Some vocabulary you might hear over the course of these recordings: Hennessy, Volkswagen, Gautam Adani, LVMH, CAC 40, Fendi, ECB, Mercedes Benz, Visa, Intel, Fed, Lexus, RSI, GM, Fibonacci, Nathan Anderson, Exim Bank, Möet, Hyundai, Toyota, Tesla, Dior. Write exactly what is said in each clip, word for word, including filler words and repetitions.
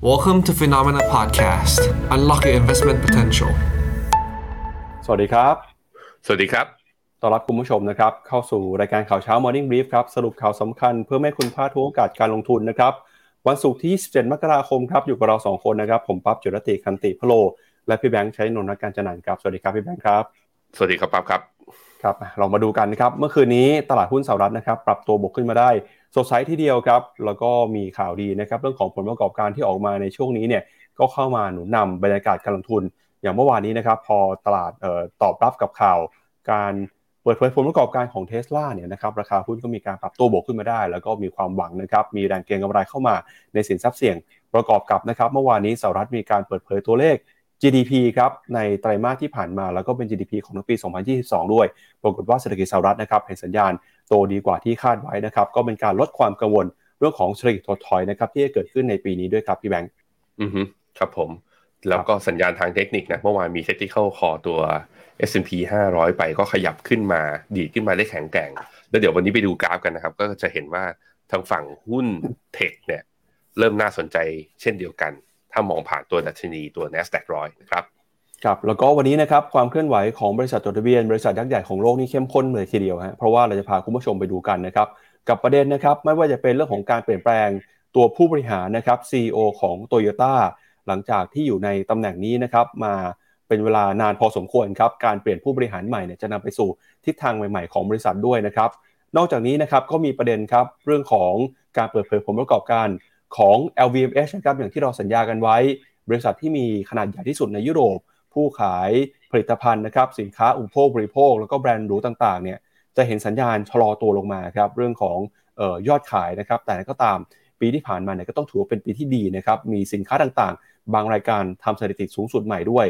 Welcome to Phenomena Podcast. Unlock your investment potential. สวัสดีครับสวัสดีครับต้อนรับคุณผู้ชมนะครับเข้าสู่รายการข่าวเช้า Morning Brief ครับสรุปข่าวสำคัญเพื่อให้คุณพลาดทุกโอกาสการลงทุนนะครับวันศุกร์ที่ยี่สิบเจ็ดมกราคมครับอยู่กับเราสองคนนะครับผมปั๊บจุรติคันติพโลและพี่แบงค์ชัยนนท์การจนันท์ครับสวัสดีครับพี่แบงค์ครับสวัสดีครับปั๊บครับครับเรามาดูกันนะครับเมื่อคืนนี้ตลาดหุ้นสหรัฐนะครับปรับตัวบวกขึ้นมาได้สดใสทีเดียวครับแล้วก็มีข่าวดีนะครับเรื่องของผลประกอบการที่ออกมาในช่วงนี้เนี่ยก็เข้ามาหนุนนำบรรยากาศการลงทุนอย่างเมื่อวานนี้นะครับพอตลาดเอ่อตอบรับกับข่าวการเปิดเผยผลประกอบการของ Tesla เนี่ยนะครับราคาหุ้นก็มีการปรับตัวบวกขึ้นมาได้แล้วก็มีความหวังนะครับมีแรงเก็งกำไรเข้ามาในสินทรัพย์เสี่ยงประกอบกับนะครับเมื่อวานนี้สหรัฐมีการเปิดเผยตัวเลขจี ดี พี ครับในไตรมาสที่ผ่านมาแล้วก็เป็น จี ดี พี ของทั้งปีสองพันยี่สิบสองด้วยปรากฏว่าเศรษฐกิจสหรัฐนะครับเห็นสัญญาณโตดีกว่าที่คาดไว้นะครับก็เป็นการลดความกังวลเรื่องของเศรษฐกิจถดถอยนะครับที่จะเกิดขึ้นในปีนี้ด้วยครับพี่แบงค์อือฮึครับผมแล้วก็สัญญาณทางเทคนิคนะเมื่อวานมี Technical Call ตัว เอส แอนด์ พี ห้าร้อยไปก็ขยับขึ้นมาดีดขึ้นมาได้แข็งแกร่งแล้วเดี๋ยววันนี้ไปดูกราฟกันนะครับก็จะเห็นว่าทางฝั่งหุ้นเทคเนี่ยเริ่มน่าสนใจเช่นเดียวกันถ้ามองผ่านตัวดัชนีตัว Nasdaq หนึ่งร้อยนะครับครับแล้วก็วันนี้นะครับความเคลื่อนไหวของบริษัทจดทะเบียนบริษัทยักษ์ใหญ่ของโลกนี่เข้มข้นเลยทีเดียวฮะเพราะว่าเราจะพาคุณผู้ชมไปดูกันนะครับกับประเด็นนะครับไม่ว่าจะเป็นเรื่องของการเปลี่ยนแปลงตัวผู้บริหารนะครับ ซี อี โอ ของ Toyota หลังจากที่อยู่ในตำแหน่งนี้นะครับมาเป็นเวลานานพอสมควรครับการเปลี่ยนผู้บริหารใหม่เนี่ยจะนำไปสู่ทิศทางใหม่ๆของบริษัทด้วยนะครับนอกจากนี้นะครับก็มีประเด็นครับเรื่องของการเปิดเผยผลประกอบการของ แอล วี เอ็ม เอช นะครับอย่างที่เราสัญญากันไว้บริษัทที่มีขนาดใหญ่ที่สุดในยุโรปผู้ขายผลิตภัณฑ์นะครับสินค้าอุปโภคบริโภคแล้วก็แบรนด์หรูต่างๆเนี่ยจะเห็นสัญญาณชะลอตัวลงมาครับเรื่องของเอ่อยอดขายนะครับแต่ก็ตามปีที่ผ่านมาเนี่ยก็ต้องถือว่าเป็นปีที่ดีนะครับมีสินค้าต่างๆบางรายการทำสถิติสูงสุดใหม่ด้วย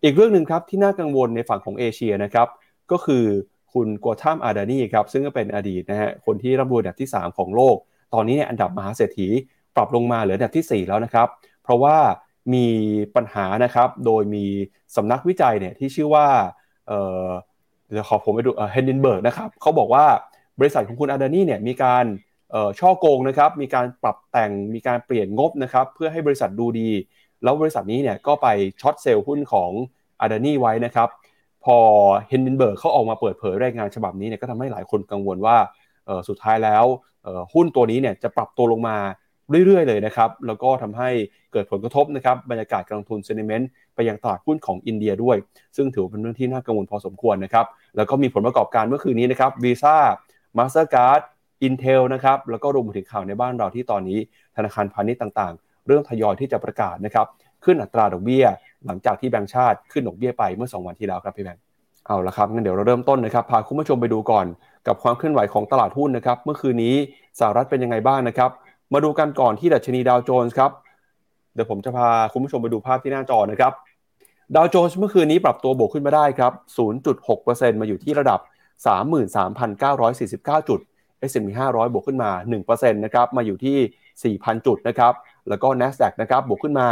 อีกเรื่องนึงครับที่น่ากังวลในฝั่งของเอเชียนะครับก็คือคุณกัวท่ามอาดานีครับซึ่งก็เป็นอดีตนะฮะคนที่ร่ำรวยอันดับที่สามของโลกตอนนี้เนี่ยอันดับมหาเศรษฐีปรับลงมาเหลืออันดับที่สี่แล้วนะครับเพราะว่ามีปัญหานะครับโดยมีสำนักวิจัยเนี่ยที่ชื่อว่าเอ่อเดี๋ยวขอผมไปดูเฮนดินเบิร์กนะครับเขาบอกว่าบริษัทของคุณอาดานีเนี่ยมีการเอ่อช่อโกงนะครับมีการปรับแต่งมีการเปลี่ยนงบนะครับเพื่อให้บริษัทดูดีแล้วบริษัทนี้เนี่ยก็ไปช็อตเซลล์หุ้นของอาดานีไว้นะครับพอเฮนดินเบิร์กเขาออกมาเปิดเผยรายงานฉบับนี้เนี่ยก็ทำให้หลายคนกังวลว่าเอ่อสุดท้ายแล้วเอ่อหุ้นตัวนี้เนี่ยจะปรับตัวลงมาเรื่อยๆเลยนะครับแล้วก็ทำให้เกิดผลกระทบนะครับบรรยากาศการลงทุนเซนิเมนต์ไปยังตลาดหุ้นของอินเดียด้วยซึ่งถือเป็นเรื่องที่น่ากังวลพอสมควรนะครับแล้วก็มีผลประกอบการเมื่อคืนนี้นะครับ Visa Mastercard Intel นะครับแล้วก็รวมถึงข่าวในบ้านเราที่ตอนนี้ธนาคารพาณิชย์ต่างๆเรื่องทยอยที่จะประกาศนะครับขึ้นอัตราดอกเบี้ยหลังจากที่แบงก์ชาติขึ้นดอกเบี้ยไปเมื่อสองวันที่แล้วครับพี่แบงค์เอาละครับงั้นเดี๋ยวเราเริ่มต้นนะครับพาคุณผู้ชมไปดูก่อนกับความเคลื่อนไหวของตลาดหุ้นนะครับเมื่อคืนนี้สหรัฐเป็นยังไงบ้างนะครับมาดูกันก่อนที่ดัชนีดาวโจนส์ครับเดี๋ยวผมจะพาคุณผู้ชมไปดูภาพที่หน้าจอนะครับดาวโจนส์เมื่อคืนนี้ปรับตัวบวกขึ้นมาได้ครับ ศูนย์จุดหกเปอร์เซ็นต์ มาอยู่ที่ระดับ สามหมื่นสามพันเก้าร้อยสี่สิบเก้า จุด เอส แอนด์ พี ห้าร้อยบวกขึ้นมา หนึ่งเปอร์เซ็นต์ นะครับมาอยู่ที่ สี่พัน จุดนะครับแล้วก็ Nasdaq นะครับบวกขึ้นมา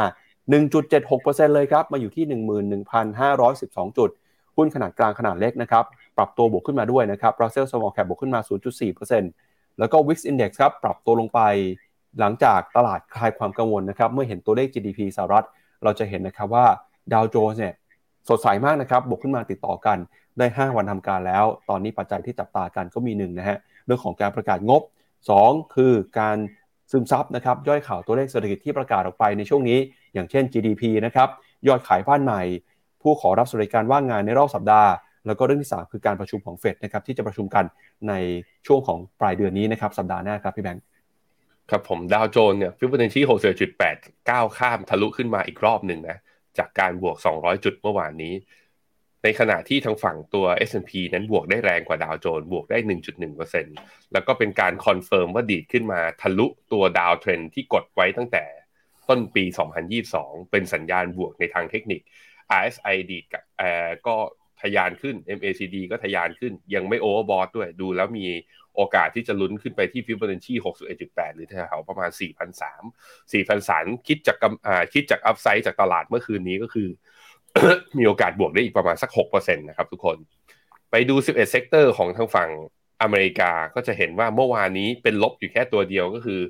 หนึ่งจุดเจ็ดหกเปอร์เซ็นต์ เลยครับมาอยู่ที่ หนึ่งหมื่นหนึ่งพันห้าร้อยสิบสอง จุดหุ้นขนาดกลางขนาดเล็กนะครับปรับตัวบวกขึ้นมาด้วยนะครับ Russell Small Cap บวกขึ้นมา ศูนย์จุดสี่เปอร์เซ็นต์ แล้วก็ วี ไอ เอ็กซ์ Index ครับปรับตัวลงไปหลังจากตลาดคลายความกังวลนะครับเมื่อเห็นตัวเลข จี ดี พี สหรัฐเราจะเห็นนะครับว่าดาวโจนส์เนี่ยสดใสมากนะครับบวกขึ้นมาติดต่อกันได้ห้าวันทำการแล้วตอนนี้ปัจจัยที่จับตากันก็มีหนึ่งนะฮะเรื่องของการประกาศงบสองคือการซึมซับนะครับย่อยข่าวตัวเลขเศรษฐกิจที่ประกาศออกไปในช่วงนี้อย่างเช่น จี ดี พี นะครับยอดขายบ้านใหม่ผู้ขอรับสวัสดิการว่างงานในรอบสัปดาห์แล้วก็เรื่องที่สามคือการประชุมของ Fed นะครับที่จะประชุมกันในช่วงของปลายเดือนนี้นะครับสัปดาห์หน้าครับพี่แบงค์ครับผมดาวโจนส์เนี่ยฟิวเจอร์ชี้ หกสิบเจ็ดจุดแปด ก้าวข้ามทะลุขึ้นมาอีกรอบหนึ่งนะจากการบวกสองร้อยจุดเมื่อวานนี้ในขณะที่ทางฝั่งตัว เอส แอนด์ พี นั้นบวกได้แรงกว่าดาวโจนส์บวกได้ หนึ่งจุดหนึ่งเปอร์เซ็นต์ แล้วก็เป็นการคอนเฟิร์มว่าดีดขึ้นมาทะลุตัวดาวเทรนที่กดไว้ตั้งแต่ต้นปีสองพันยี่สิบสองเป็นสัญญาณบวกในทางเทคนิค อาร์ เอส ไอ ดีดกับเอ่อก็ทะยานขึ้น เอ็ม เอ ซี ดี ก็ทะยานขึ้นยังไม่โอเวอร์บอทด้วยดูแล้วมีโอกาสที่จะลุ้นขึ้นไปที่ Fibonacci หกสิบเอ็ดจุดแปด หรือแถวๆประมาณ สี่พันสามร้อย คิดจากอ่าคิดจากอัพไซด์จากตลาดเมื่อคืนนี้ก็คือ มีโอกาสบวกได้อีกประมาณสัก หกเปอร์เซ็นต์ นะครับทุกคนไปดูสิบเอ็ดเซกเตอร์ของทางฝั่งอเมริกาก็จะเห็นว่าเมื่อวานนี้เป็นลบอยู่แค่ตัวเดียวก็คือ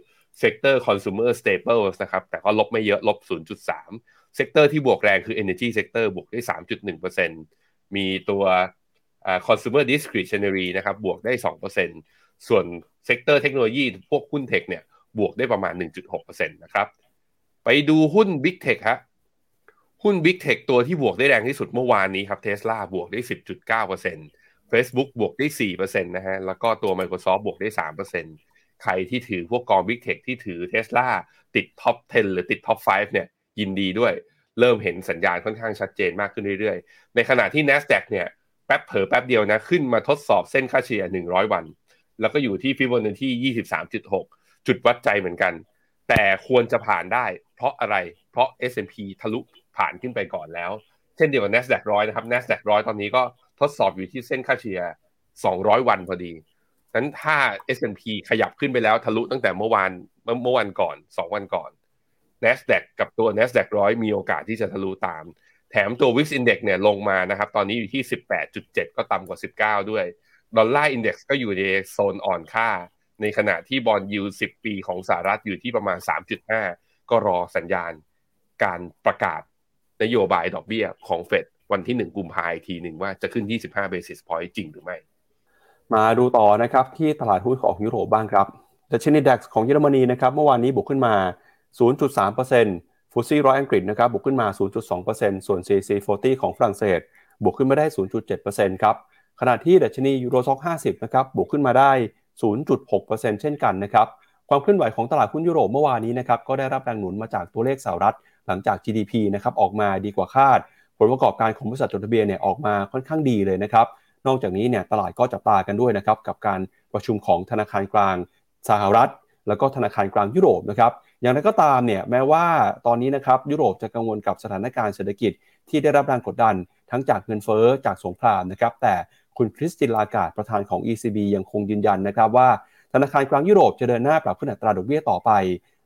sector consumer staples นะครับแต่ก็ลบไม่เยอะลบ ศูนย์จุดสาม sector ที่บวกแรงคือ energy sector บวกได้ สามจุดหนึ่งเปอร์เซ็นต์ มีตัวอ่า consumer discretionary นะครับบวกได้ สองเปอร์เซ็นต์ ส่วน sector เทคโนโลยีพวกหุ้นเทคเนี่ยบวกได้ประมาณ หนึ่งจุดหกเปอร์เซ็นต์ นะครับไปดูหุ้น Big Tech ฮะหุ้น Big Tech ตัวที่บวกได้แรงที่สุดเมื่อวานนี้ครับ Tesla บวกได้ สิบจุดเก้าเปอร์เซ็นต์ Facebook บวกได้ สี่เปอร์เซ็นต์ นะฮะแล้วก็ตัว Microsoft บวกได้ สามเปอร์เซ็นต์ ใครที่ถือพวกกอง Big Tech ที่ถือ Tesla ติด Top สิบหรือติด Top ห้าเนี่ยยินดีด้วยเริ่มเห็นสัญญาณค่อนข้างชัดเจนมากขึ้นเรื่อยๆในขณะที่ Nasdaq เนี่ยแป๊บเผลอแป๊บเดียวนะขึ้นมาทดสอบเส้นค่าเฉลี่ยหนึ่งร้อยวันแล้วก็อยู่ที่ฟิโบนัชชี ยี่สิบสามจุดหก จุดวัดใจเหมือนกันแต่ควรจะผ่านได้เพราะอะไรเพราะ เอส แอนด์ พี ทะลุผ่านขึ้นไปก่อนแล้วเช่นเดียวกับ Nasdaq หนึ่งร้อยนะครับ Nasdaq หนึ่งร้อยตอนนี้ก็ทดสอบอยู่ที่เส้นค่าเฉลี่ยสองร้อยวันพอดีงั้นถ้า เอส แอนด์ พี ขยับขึ้นไปแล้วทะลุตั้งแต่เมื่อวานเมื่อวันก่อนสองวันก่อน Nasdaq กับตัว Nasdaq หนึ่งร้อยมีโอกาสที่จะทะลุตามแถมตัว วี ไอ เอ็กซ์ Index เนี่ยลงมานะครับตอนนี้อยู่ที่ สิบแปดจุดเจ็ด ก็ต่ำกว่าสิบเก้าด้วย Dollar Index ก็อยู่ในโซนอ่อนค่าในขณะที่บอนด์ยิลด์สิบปีของสหรัฐอยู่ที่ประมาณ สามจุดห้า ก็รอสัญญาณการประกาศนโยบายดอกเบี้ยของ Fed วันที่หนึ่งกุมภาพันธ์อีกทีหนึ่งว่าจะขึ้นยี่สิบห้า basis point จริงหรือไม่มาดูต่อนะครับที่ตลาดหุ้นของยุโรปบ้างครับดัชนี ดัค ของเยอรมนีนะครับเมื่อวานนี้บวกขึ้นมา ศูนย์จุดสามเปอร์เซ็นต์ ฟุตซี่ร้อยอังกฤษนะครับบวกขึ้นมา ศูนย์จุดสองเปอร์เซ็นต์ ส่วน ซี ซี สี่สิบของฝรั่งเศสบวกขึ้นมาได้ ศูนย์จุดเจ็ดเปอร์เซ็นต์ ครับขณะที่ดัชนี Euro Stoxx ห้าสิบนะครับบวกขึ้นมาได้ศูนย์จุดหกเปอร์เซ็นต์ เช่นกันนะครับความเคลื่อนไหวของตลาดหุ้นยุโรปเมื่อวานนี้นะครับก็ได้รับแรงหนุนมาจากตัวเลขสหรัฐหลังจาก จี ดี พี นะครับออกมาดีกว่าคาดผลประกอบการของบริษัทจดทะเบียนเนี่ยออกมาค่อนข้างดีเลยนะครับนอกจากนี้เนี่ยตลาดก็จับตากันด้วยนะครับกับการประชุมของธนาคารกลางสหรัฐแล้วก็ธนาคารกลางยุโรปนะครับอย่างไรก็ตามเนี่ยแม้ว่าตอนนี้นะครับยุโรปจะกังวลกับสถานการณ์เศรษฐกิจที่ได้รับแรงกดดันทั้งจากเงินเฟ้อจากสงครามนะครับแต่คุณคริสติน ลาการ์ดประธานของ อี ซี บี ยังคงยืนยันนะครับว่าธนาคารกลางยุโรปจะเดินหน้าปรับขึ้นอัตราดอกเบี้ยต่อไป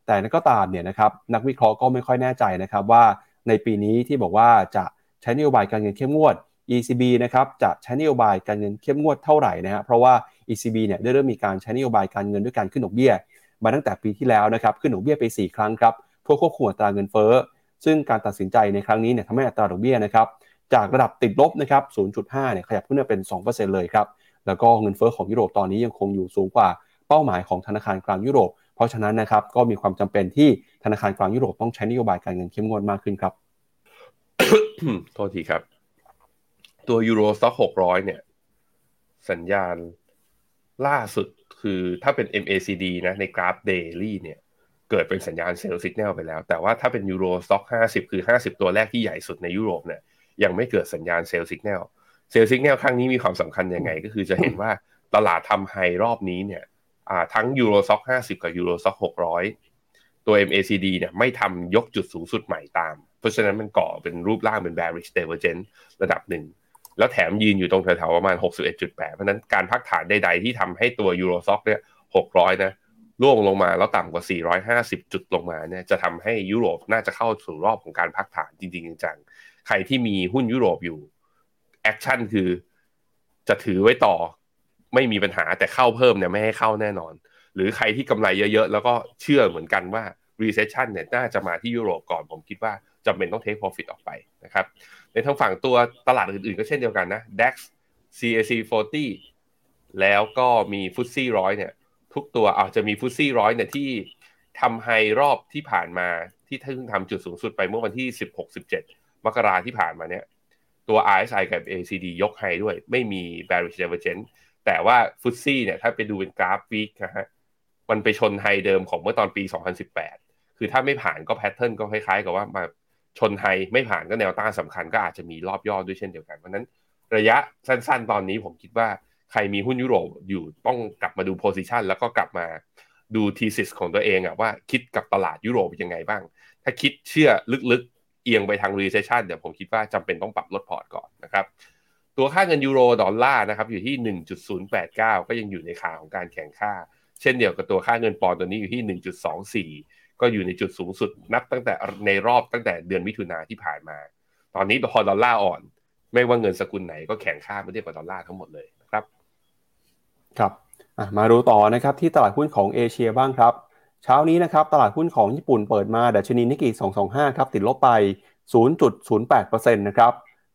แต่นั่นก็ตามเนี่ยนะครับนักวิเคราะห์ก็ไม่ค่อยแน่ใจนะครับว่าในปีนี้ที่บอกว่าจะใช้นโยบายการเงินเข้มงวด อี ซี บี นะครับจะใช้นโยบายการเงินเข้มงวดเท่าไหร่นะฮะเพราะว่า อี ซี บี เนี่ยได้เริ่มมีการใช้นโยบายการเงินด้วยการขึ้นดอกเบี้ยมาตั้งแต่ปีที่แล้วนะครับขึ้นดอกเบี้ยไปสี่ครั้งครับเพื่อควบคุมอัตราเงินเฟ้อซึ่งการตัดสินใจในครั้งนี้เนี่ยทำให้อัตราดอกเบี้ยนะครับจากระดับติดลบนะครับ ศูนย์จุดห้า เนี่ยขยับขึ้นมาเป็น สองเปอร์เซ็นต์ เลยครับแล้วก็เงินเฟ้อของยุโรปตอนนี้ยังคงอยู่สูงกว่าเป้าหมายของธนาคารกลางยุโรปเพราะฉะนั้นนะครับก็มีความจำเป็นที่ธนาคารกลางยุโรปต้องใช้นโยบายการเงินเข้มงวดมากขึ้นครับ โทษทีครับตัว Euro Stoxx หกร้อยเนี่ยสัญญาณล่าสุดคือถ้าเป็น เอ็ม เอ ซี ดี นะในกราฟ Daily เนี่ยเกิดเป็นสัญญาณ Sell Signal ไปแล้วแต่ว่าถ้าเป็น Euro Stoxx ห้าสิบคือห้าสิบตัวแรกที่ใหญ่สุดในยุโรปเนี่ยยังไม่เกิดสัญญาณเซลล์สัญญาณเซลล์สัญญาณครั้งนี้มีความสำคัญยังไงก็คือจะเห็นว่าตลาดทำไฮรอบนี้เนี่ยทั้ง Euro Stoxx ห้าสิบกับ Euro Stoxx หกร้อยตัว เอ็ม เอ ซี ดี เนี่ยไม่ทำยกจุดสูงสุดใหม่ตามเพราะฉะนั้นมันก่อเป็นรูปร่างเป็น bearish divergence ระดับหนึ่งแล้วแถมยืนอยู่ตรงแถวๆประมาณ หกสิบเอ็ดจุดแปด เพราะนั้นการพักฐานใดๆที่ทำให้ตัว Euro Stoxx เนี่ยหกร้อยนะร่วงลงมาแล้วต่ำกว่าสี่ร้อยห้าสิบจุดลงมาเนี่ยจะทำให้ยุโรปน่าจะเข้าสู่รอบของการพักฐานจริงๆจังใครที่มีหุ้นยุโรปอยู่แอคชั่นคือจะถือไว้ต่อไม่มีปัญหาแต่เข้าเพิ่มเนี่ยไม่ให้เข้าแน่นอนหรือใครที่กำไรเยอะๆแล้วก็เชื่อเหมือนกันว่า recession เนี่ยน่าจะมาที่ยุโรปก่อนผมคิดว่าจำเป็นต้อง take profit ออกไปนะครับในทางฝั่งตัวตลาดอื่นๆก็เช่นเดียวกันนะ ดัค ซี เอ ซี สี่สิบแล้วก็มี เอฟ ที เอส อี หนึ่งร้อยเนี่ยทุกตัวอาจจะมี เอฟ ที เอส อี หนึ่งร้อยเนี่ยที่ทำไฮรอบที่ผ่านมาที่ถึงทำจุดสูงสุดไปเมื่อวันที่ สิบหกถึงสิบเจ็ดมกราที่ผ่านมาเนี่ยตัว อาร์ เอส ไอ กับ เอ ซี ดี ยกไฮด้วยไม่มี bearish divergence แต่ว่า เอฟ ที เอส อี เนี่ยถ้าไปดูเป็นกราฟ week นะฮะมันไปชนไฮเดิมของเมื่อตอนปีสองพันสิบแปดคือถ้าไม่ผ่านก็แพทเทิร์นก็คล้ายๆกับว่ามาชนไฮไม่ผ่านก็แนวต้านสำคัญก็อาจจะมีรอบย่อด้วยเช่นเดียวกันเพราะนั้นระยะสั้นๆตอนนี้ผมคิดว่าใครมีหุ้นยุโรปอยู่ต้องกลับมาดู position แล้วก็กลับมาดู thesis ของตัวเองอะว่าคิดกับตลาดยุโรปยังไงบ้างถ้าคิดเชื่อลึกๆเอียงไปทาง recession เดี๋ยวผมคิดว่าจำเป็นต้องปรับลดพอร์ตก่อนนะครับตัวค่าเงินยูโรดอลลาร์นะครับอยู่ที่ หนึ่งจุดศูนย์แปดเก้า ก็ยังอยู่ในขาของการแข่งค่าเช่นเดียวกับตัวค่าเงินปอนด์ตัวนี้อยู่ที่ หนึ่งจุดสองสี่ ก็อยู่ในจุดสูงสุดนับตั้งแต่ในรอบตั้งแต่เดือนมิถุนายนที่ผ่านมาตอนนี้พอดอลลาร์อ่อนไม่ว่าเงินสกุลไหนก็แข่งค่าไม่ได้กับดอลลาร์ทั้งหมดเลยนะครับครับมาดูต่อนะครับที่ตลาดหุ้นของเอเชียบ้างครับ เช้านี้นะครับตลาดหุ้นของญี่ปุ่นเปิดมาดัชนีนิกเกอิสองร้อยยี่สิบห้าครับติดลบไป ศูนย์จุดศูนย์แปดเปอร์เซ็นต์ นะครับ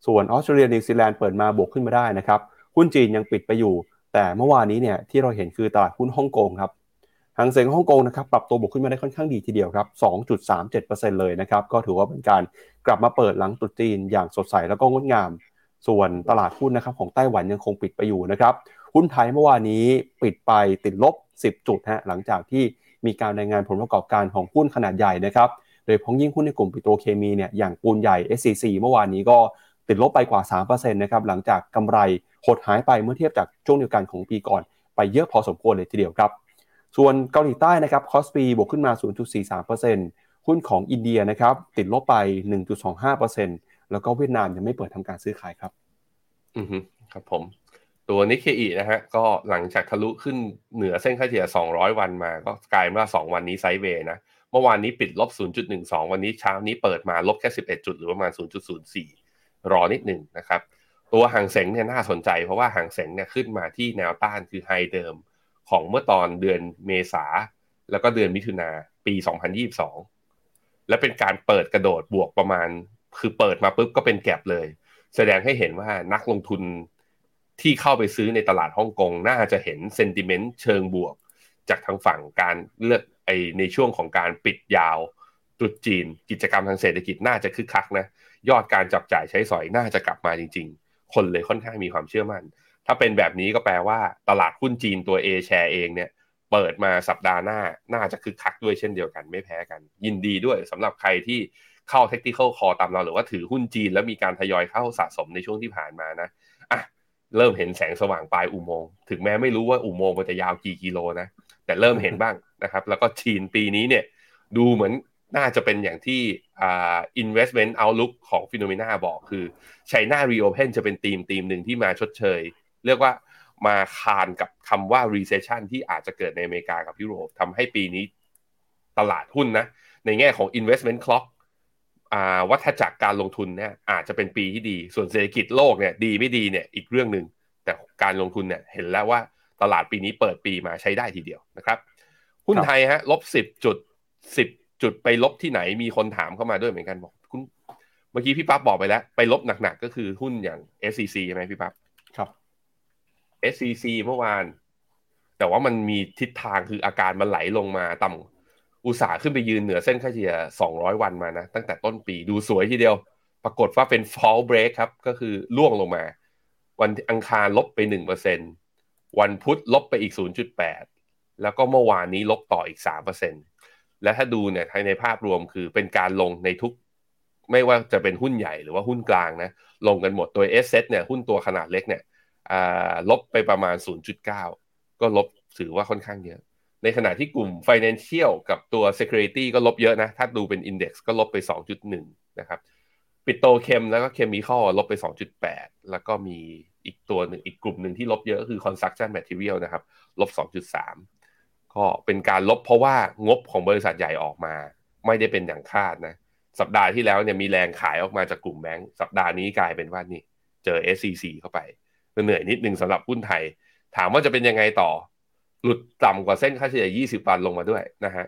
ส่วนออสเตรเลียนิวซีแลนด์เปิดมาบวกขึ้นมาได้นะครับหุ้นจีนยังปิดไปอยู่แต่เมื่อวานนี้เนี่ยที่เราเห็นคือตลาดหุ้นฮ่องกงครับหางเส็งฮ่องกงนะครับปรับตัวบวกขึ้นมาได้ค่อนข้างดีทีเดียวครับ สองจุดสามเจ็ดเปอร์เซ็นต์ เลยนะครับก็ถือว่าเป็นการกลับมาเปิดหลังตรุษจีนอย่างสดใสแล้วก็งดงามส่วนตลาดหุ้นนะครับของไต้หวันยังคงปิดไปอยู่นะครับหุ้นไทยเมื่อวานนี้ปิดไปติดลบสิบจุดฮะหลังจากที่มีการรายงานผลประกอบการของหุ้นขนาดใหญ่นะครับโดยเฉพาะยิ่งหุ้นในกลุ่มปิโตรเคมีเนี่ยอย่างปูนใหญ่ เอส ซี ซี เมื่อวานนี้ก็ติดลบไปกว่า สามเปอร์เซ็นต์ นะครับหลังจากกำไรหดหายไปเมื่อเทียบจากช่วงเดียวกันของปีก่อนไปเยอะพอสมควรเลยทีเดียวครับส่วนเกาหลีใต้นะครับคอสปีบวกขึ้นมา ศูนย์จุดสี่สามเปอร์เซ็นต์ หุ้นของอินเดียนะครับติดลบไป หนึ่งจุดสองห้าเปอร์เซ็นต์ แล้วก็เวียดนามยังไม่เปิดทำการซื้อขายครับอือฮึครับผมตัวนิกเกอินะฮะก็หลังจากทะลุขึ้นเหนือเส้นค่าเฉลี่ยสองร้อยวันมาก็กลายมาสองวันนี้ไซด์เวย์นะเมื่อวานนี้ปิดลบ ศูนย์จุดหนึ่งสอง วันนี้เช้านี้เปิดมาลบแค่สิบเอ็ดจุดหรือประมาณ ศูนย์จุดศูนย์สี่ รอนิดหนึ่งนะครับตัวหางเส็งเนี่ยน่าสนใจเพราะว่าหางเส็งเนี่ยขึ้นมาที่แนวต้านคือไฮเดิมของเมื่อตอนเดือนเมษาแล้วก็เดือนมิถุนาปีสองพันยี่สิบสองและเป็นการเปิดกระโดดบวกประมาณคือเปิดมาปุ๊บก็เป็นแก็บเลยแสดงให้เห็นว่านักลงทุนที่เข้าไปซื้อในตลาดฮ่องกงน่าจะเห็นเซนติเมนต์เชิงบวกจากทางฝั่งการเลือกไอ้ในช่วงของการปิดยาวตรุษจีนกิจกรรมทางเศรษฐกิจน่าจะคึกคักนะยอดการจับจ่ายใช้สอยน่าจะกลับมาจริงๆคนเลยค่อนข้างมีความเชื่อมั่นถ้าเป็นแบบนี้ก็แปลว่าตลาดหุ้นจีนตัว A share เองเนี่ยเปิดมาสัปดาห์หน้าน่าจะคึกคักด้วยเช่นเดียวกันไม่แพ้กันยินดีด้วยสำหรับใครที่เข้า Tactical Call ตามเราหรือว่าถือหุ้นจีนแล้วมีการทยอยเข้าสะสมในช่วงที่ผ่านมานะอ่ะเริ่มเห็นแสงสว่างปลายอุโมงค์ถึงแม้ไม่รู้ว่าอุโมงค์มันจะยาวกี่กิโลนะแต่เริ่มเห็นบ้างนะครับแล้วก็จีนปีนี้เนี่ยดูเหมือนน่าจะเป็นอย่างที่อ่า investment outlook ของ Phenomena บอกคือ China Reopen จะเป็นธีมธีมหนึ่งที่มาชดเชยเรียกว่ามาคานกับคำว่า recession ที่อาจจะเกิดในอเมริกากับยุโรปทำให้ปีนี้ตลาดหุ้นนะในแง่ของ investment clock อ่าวัฏจักรการลงทุนเนี่ยอาจจะเป็นปีที่ดีส่วนเศรษฐกิจโลกเนี่ยดีไม่ดีเนี่ยอีกเรื่องนึงแต่การลงทุนเนี่ยเห็นแล้วว่าตลาดปีนี้เปิดปีมาใช้ได้ทีเดียวนะครับหุ้นไทยฮะลบสิบจุดสิบจุดไปลบที่ไหนมีคนถามเข้ามาด้วยเหมือนกันบอกคุณเมื่อกี้พี่ปั๊บบอกไปแล้วไปลบหนักๆก็คือหุ้นอย่าง เอส ซี ซี ใช่ไหมพี่ปั๊บครับ เอส ซี ซี เมื่อวานแต่ว่ามันมีทิศทางคืออาการมันไหลลงมาต่ำอุตสาห์ขึ้นไปยืนเหนือเส้นค่าเฉลี่ยสองร้อยวันมานะตั้งแต่ต้นปีดูสวยทีเดียวปรากฏว่าเป็น fall break ครับก็คือล่วงลงมาวันอังคารลบไป หนึ่งเปอร์เซ็นต์ วันพุธลบไปอีก ศูนย์จุดแปด แล้วก็เมื่อวานนี้ลบต่ออีก สามเปอร์เซ็นต์และถ้าดูเนี่ยในภาพรวมคือเป็นการลงในทุกไม่ว่าจะเป็นหุ้นใหญ่หรือว่าหุ้นกลางนะลงกันหมดตัว เอส เอส เนี่ยหุ้นตัวขนาดเล็กเนี่ยลบไปประมาณ ศูนย์จุดเก้า ก็ลบถือว่าค่อนข้างเยอะในขณะที่กลุ่ม Financial กับตัว Security ก็ลบเยอะนะถ้าดูเป็น Index ก็ลบไป สองจุดหนึ่ง นะครับปิโตรเคมแล้วก็ Chemical ลบไป สองจุดแปด แล้วก็มีอีกตัวนึงอีกกลุ่มนึงที่ลบเยอะคือ Construction Material นะครับลบ สองจุดสามก็เป็นการลบเพราะว่างบของบริษัทใหญ่ออกมาไม่ได้เป็นอย่างคาดนะสัปดาห์ที่แล้วเนี่ยมีแรงขายออกมาจากกลุ่มแบงก์สัปดาห์นี้กลายเป็นว่านี่เจอ เอส ซี ซี เข้าไปเหนื่อยนิดนึงสำหรับหุ้นไทยถามว่าจะเป็นยังไงต่อหลุดต่ำกว่าเส้นค่าเฉลี่ยยี่สิบวันลงมาด้วยนะฮะ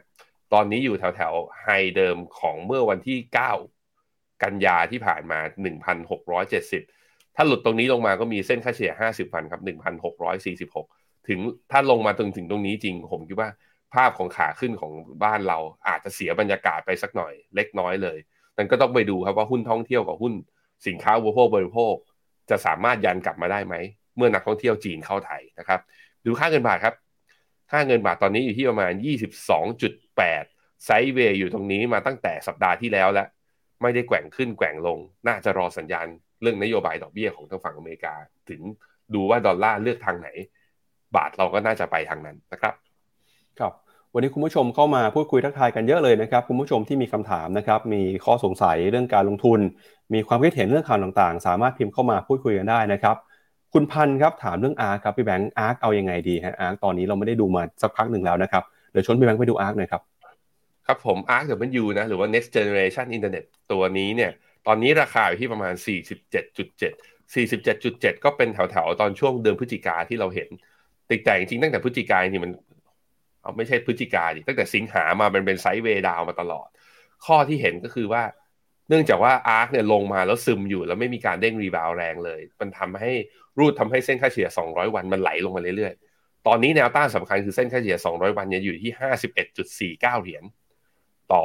ตอนนี้อยู่แถวๆไฮเดิมของเมื่อวันที่เก้ากันยาที่ผ่านมา หนึ่งพันหกร้อยเจ็ดสิบ ถ้าหลุดตรงนี้ลงมาก็มีเส้นค่าเฉลี่ยห้าสิบวันครับ หนึ่งพันหกร้อยสี่สิบหกถึงถ้าลงมาถึงถึงตรงนี้จริงผมคิดว่าภาพของขาขึ้นของบ้านเราอาจจะเสียบรรยากาศไปสักหน่อยเล็กน้อยเลยนั่นก็ต้องไปดูครับว่าหุ้นท่องเที่ยวกับหุ้นสินค้าอุปโภคบริโภคจะสามารถยันกลับมาได้ไหมเมื่อนักท่องเที่ยวจีนเข้าไทยนะครับดูค่าเงินบาทครับค่าเงินบาทตอนนี้อยู่ที่ประมาณ ยี่สิบสองจุดแปด ไซด์เวย์อยู่ตรงนี้มาตั้งแต่สัปดาห์ที่แล้วแล้วไม่ได้แกว่งขึ้นแกว่งลงน่าจะรอสัญญาณเรื่องนโยบายดอกเบี้ยของทางฝั่งอเมริกาถึงดูว่าดอลลาร์เลือกทางไหนบาทเราก็น่าจะไปทางนั้นนะครับครับวันนี้คุณผู้ชมเข้ามาพูดคุยทักทายกันเยอะเลยนะครับคุณผู้ชมที่มีคำถามนะครับมีข้อสงสัยเรื่องการลงทุนมีความคิดเห็นเรื่องข่าวต่างๆสามารถพิมพ์เข้ามาพูดคุยกันได้นะครับคุณพันธ์ครับถามเรื่อง อาร์ ครับพี่แบงค์ อาร์ เอายังไงดีฮะ อาร์ ตอนนี้เราไม่ได้ดูมาสักพักหนึ่งแล้วนะครับเดี๋ยวชวนพี่แบงค์ไปดู อาร์ หน่อยครับครับผม อาร์ ดับเบิลยู นะหรือว่า Next Generation Internet ตัวนี้เนี่ยตอนนี้ราคาอยู่ที่ประมาณ สี่สิบเจ็ดจุดเจ็ด สี่สิบเจ็ดจุดเจ็ด ก็เป็นแถวๆตอนช่วงเดือนพฤศจิกาที่เราเห็นแต่จริงๆตั้งแต่พฤศจิกายนนี่มัน เอาไม่ใช่พฤศจิกาดิตั้งแต่สิงหามาเป็นเป็นไซด์เวย์ดาวมาตลอดข้อที่เห็นก็คือว่าเนื่องจากว่าอาร์คเนี่ยลงมาแล้วซึมอยู่แล้วไม่มีการเด้งรีบาวแรงเลยมันทำให้รูดทำให้เส้นค่าเฉลี่ยสองร้อยวันมันไหลลงมาเรื่อยๆตอนนี้แนวต้านสำคัญคือเส้นค่าเฉลี่ยสองร้อยวันเนี่ยอยู่ที่ ห้าสิบเอ็ดจุดสี่เก้า เหรียญต่อ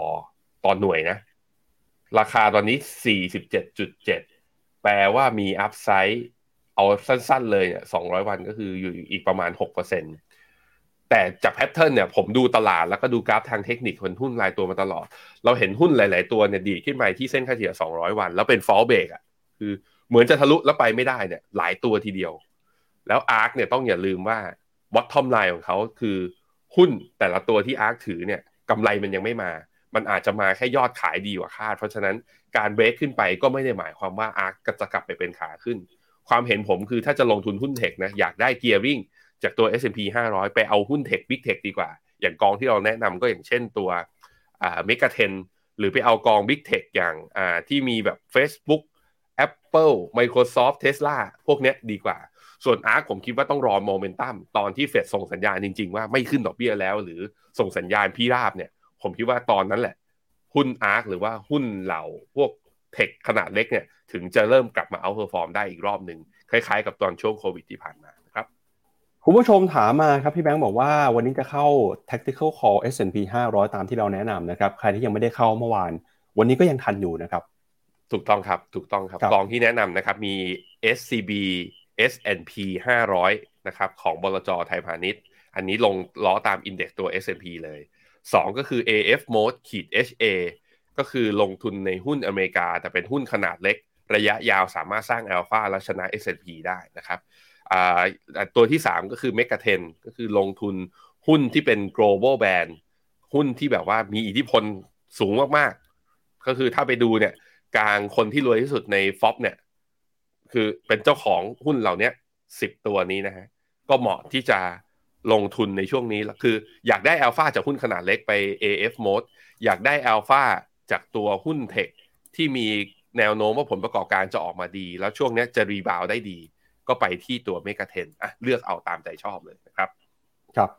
ต่อหน่วยนะราคาตอนนี้ สี่สิบเจ็ดจุดเจ็ด แปลว่ามีอัพไซด์เอาสั้นๆเลยเนี่ยสองร้อยวันก็คืออยู่อีกประมาณ หกเปอร์เซ็นต์ แต่จากแพทเทิร์นเนี่ยผมดูตลาดแล้วก็ดูกราฟทางเทคนิคคนหุ้นรายตัวมาตลอดเราเห็นหุ้นหลายๆตัวเนี่ยดีขึ้นไปที่เส้นค่าเฉลี่ยสองร้อยวันแล้วเป็นฟอลเบรกอ่ะคือเหมือนจะทะลุแล้วไปไม่ได้เนี่ยหลายตัวทีเดียวแล้วอาร์คเนี่ยต้องอย่าลืมว่าบอททอมไลน์ของเขาคือหุ้นแต่ละตัวที่อาร์คถือเนี่ยกำไรมันยังไม่มามันอาจจะมาแค่ยอดขายดีกว่าคาดเพราะฉะนั้นการเบรกขึ้นไปก็ไม่ได้หมายความว่าอาร์คจะกลับไปเป็นขาขึ้นความเห็นผมคือถ้าจะลงทุนหุ้นเทคนะอยากได้เกียร์วิ่งจากตัว เอส แอนด์ พี ห้าร้อยไปเอาหุ้นเทคบิ๊กเทคดีกว่าอย่างกองที่เราแนะนำก็อย่างเช่นตัวอ่าเมกะเทนหรือไปเอากองบิ๊กเทคอย่างอ่าที่มีแบบ Facebook Apple Microsoft Tesla พวกเนี้ยดีกว่าส่วนอาร์คผมคิดว่าต้องรอโมเมนตัมตอนที่ Fed ส่งสัญญาณจริงๆว่าไม่ขึ้นดอกเบี้ยแล้วหรือส่งสัญญาณพิราบเนี่ยผมคิดว่าตอนนั้นแหละหุ้นอาร์คหรือว่าหุ้นเหล่าพวกเทคขนาดเล็กเนี่ยถึงจะเริ่มกลับมาเอาท์เพอร์ฟอร์มได้อีกรอบนึงคล้ายๆกับตอนช่วงโควิดที่ผ่านมานะครับคุณผู้ชมถามมาครับพี่แบงค์บอกว่าวันนี้จะเข้า Tactical Call เอส แอนด์ พี ห้าร้อยตามที่เราแนะนำนะครับใครที่ยังไม่ได้เข้าเมื่อวานวันนี้ก็ยังทันอยู่นะครับถูกต้องครับถูกต้องครับกองที่แนะนำนะครับมี เอส ซี บี เอส แอนด์ พี ห้าร้อยนะครับของบลจ.ไทยพาณิชย์อันนี้ลงล้อตาม Index ตัว เอส แอนด์ พี เลยสองก็คือ เอ เอฟ Mode ขีด เอช เอ ก็คือลงทุนในหุ้นอเมริกาแต่เป็นหุ้นขนาดเล็กระยะยาวสามารถสร้างอัลฟาและชนะ เอส แอนด์ พี ได้นะครับอ่าตัวที่สามก็คือ Mega สิบก็คือลงทุนหุ้นที่เป็น Global Brand หุ้นที่แบบว่ามีอิทธิพลสูงมากๆก็คือถ้าไปดูเนี่ยกลางคนที่รวยที่สุดใน เอฟ โอ พี เนี่ยคือเป็นเจ้าของหุ้นเหล่านี้สิบตัวนี้นะฮะก็เหมาะที่จะลงทุนในช่วงนี้คืออยากได้อัลฟาจากหุ้นขนาดเล็กไป เอ เอฟ Mode อยากได้อัลฟาจากตัวหุ้นเทคที่มีแนวโน้มว่าผลประกอบการจะออกมาดีแล้วช่วงนี้จะรีบาวได้ดีก็ไปที่ตัวเมกะเทนอ่ะเลือกเอาตามใจชอบเลยนะครับครับ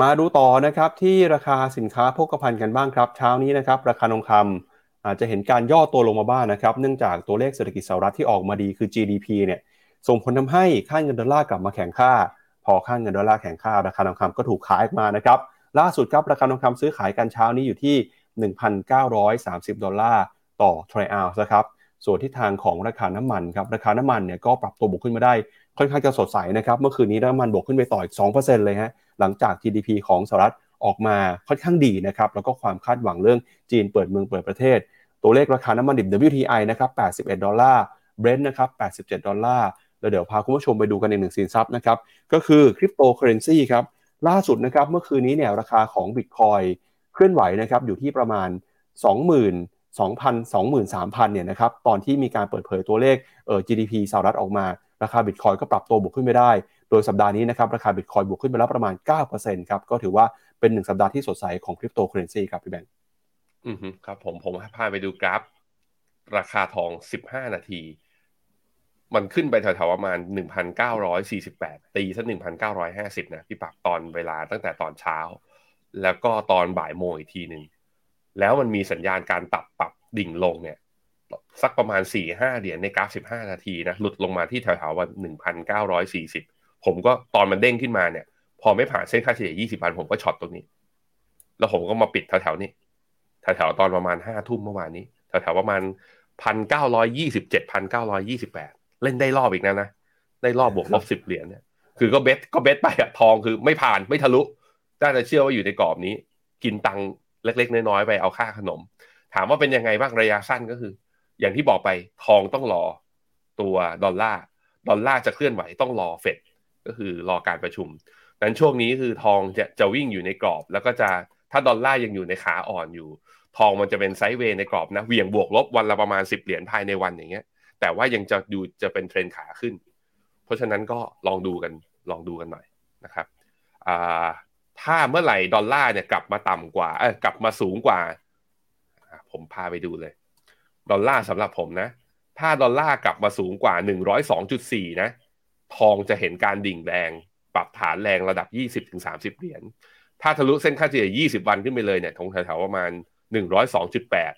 มาดูต่อนะครับที่ราคาสินค้าโภคภัณฑ์กันบ้างครับเช้านี้นะครับราคาทองคำอาจจะเห็นการย่อตัวลงมาบ้าง น, นะครับเนื่องจากตัวเลขเศรษฐกิจสหรัฐที่ออกมาดีคือ จี ดี พี เนี่ยส่งผลทำให้ค่าเงินดอลลาร์กลับมาแข็งค่าพอค่าเงินดอลลาร์แข็งค่าราคาทองคำก็ถูกขายออกมานะครับล่าสุดครับราคาทองคำซื้อขายกันเช้านี้อยู่ที่ หนึ่งพันเก้าร้อยสามสิบ ดอลลาร์ต่อทรอยออนซ์นะครับส่วนทิศทางของราคาน้ำมันครับราคาน้ำมันเนี่ยก็ปรับตัวบวกขึ้นมาได้ค่อนข้างจะสดใสนะครับเมื่อคืนนี้น้ำมันบวกขึ้นไปต่ออีก สองเปอร์เซ็นต์ เลยฮะหลังจาก จี ดี พี ของสหรัฐออกมาค่อนข้างดีนะครับแล้วก็ความคาดหวังเรื่องจีนเปิดเมืองเปิดประเทศตัวเลขราคาน้ำมันดิบ ดับเบิลยู ที ไอ นะครับแปดสิบเอ็ดดอลลาร์ Brent นะครับแปดสิบเจ็ดดอลลาร์แล้วเดี๋ยวพาคุณผู้ชมไปดูกันอีกหนึ่งสินทรัพย์นะครับก็คือคริปโตเคอเรนซีครับล่าสุดนะครับเมื่อคืนนี้เนี่ยราคาของ Bitcoin เคลื่อนไหวนะครับอยู่ที่ประมาณ สองหมื่นสองพัน สองหมื่นสามพัน เนี่ยนะครับตอนที่มีการเปิดเผยตัวเลขเอ่อ จี ดี พี สหรัฐออกมาราคาบิตคอยน์ก็ปรับตัวบวกขึ้นไปได้โดยสัปดาห์นี้นะครับราคาบิตคอยน์บวกขึ้นไปแล้วประมาณ เก้าเปอร์เซ็นต์ ครับก็ถือว่าเป็นหนึ่งสัปดาห์ที่สดใสของคริปโตเคอเรนซีครับพี่แบงค์อือฮึครับผมผมพาไปดูกราฟราคาทองสิบห้านาทีมันขึ้นไปแถวๆประมาณ หนึ่งพันเก้าร้อยสี่สิบแปด ตีซะ หนึ่งพันเก้าร้อยห้าสิบ นะพี่ปรับตอนเวลาตั้งแต่ตอนเช้าแล้วก็ตอนบ่ายโมงอีกทีนึงแล้วมันมีสัญญาณการตับปรับดิ่งลงเนี่ยสักประมาณ สี่ถึงห้า เหรียญในกราฟสิบห้านาทีนะหลุดลงมาที่แถวๆวัน หนึ่งพันเก้าร้อยสี่สิบ ผมก็ตอนมันเด้งขึ้นมาเนี่ยพอไม่ผ่านเส้นค่าเฉลี่ย ยี่สิบ วันผมก็ช็อตตรงนี้แล้วผมก็มาปิดแถวๆนี้แถวๆตอนประมาณ ห้า ทุ่มเมื่อวานนี้แถวๆประมาณ หนึ่งพันเก้าร้อยยี่สิบเจ็ด หนึ่งพันเก้าร้อยยี่สิบแปด เล่นได้รอบอีกนะนะได้รอบบวกลบสิบเหรียญเนี่ยคือก็เบสก็เบสไปอะทองคือไม่ผ่านไม่ทะลุน่าจะเชื่อว่าอยู่ในกรอบนี้กินตังค์เล็กๆน้อยๆไปเอาค่าขนมถามว่าเป็นยังไงบ้างระยะสั้นก็คืออย่างที่บอกไปทองต้องรอตัวดอลลาร์ดอลลาร์จะเคลื่อนไหวต้องรอเฟดก็คือรอการประชุมนั้นช่วงนี้คือทองจะจะวิ่งอยู่ในกรอบแล้วก็จะถ้าดอลลาร์ยังอยู่ในขาอ่อนอยู่ทองมันจะเป็นไซด์เวย์ในกรอบนะเหวี่ยงบวกลบวันละประมาณสิบเหรียญภายในวันอย่างเงี้ยแต่ว่ายังจะดูจะเป็นเทรนขาขึ้นเพราะฉะนั้นก็ลองดูกันลองดูกันหน่อยนะครับอ่าถ้าเมื่อไหร่ดอลลาร์เนี่ยกลับมาต่ำกว่าเอ้ยกลับมาสูงกว่าผมพาไปดูเลยดอลลาร์สำหรับผมนะถ้าดอลลาร์กลับมาสูงกว่า หนึ่งร้อยสองจุดสี่ นะทองจะเห็นการดิ่งแรงปรับฐานแรงระดับ ยี่สิบถึงสามสิบ เหรียญ ถ้าทะลุเส้นค่าเฉลี่ยยี่สิบวันขึ้นไปเลยเนี่ยตรงแถวๆประมาณ หนึ่งร้อยสองจุดแปด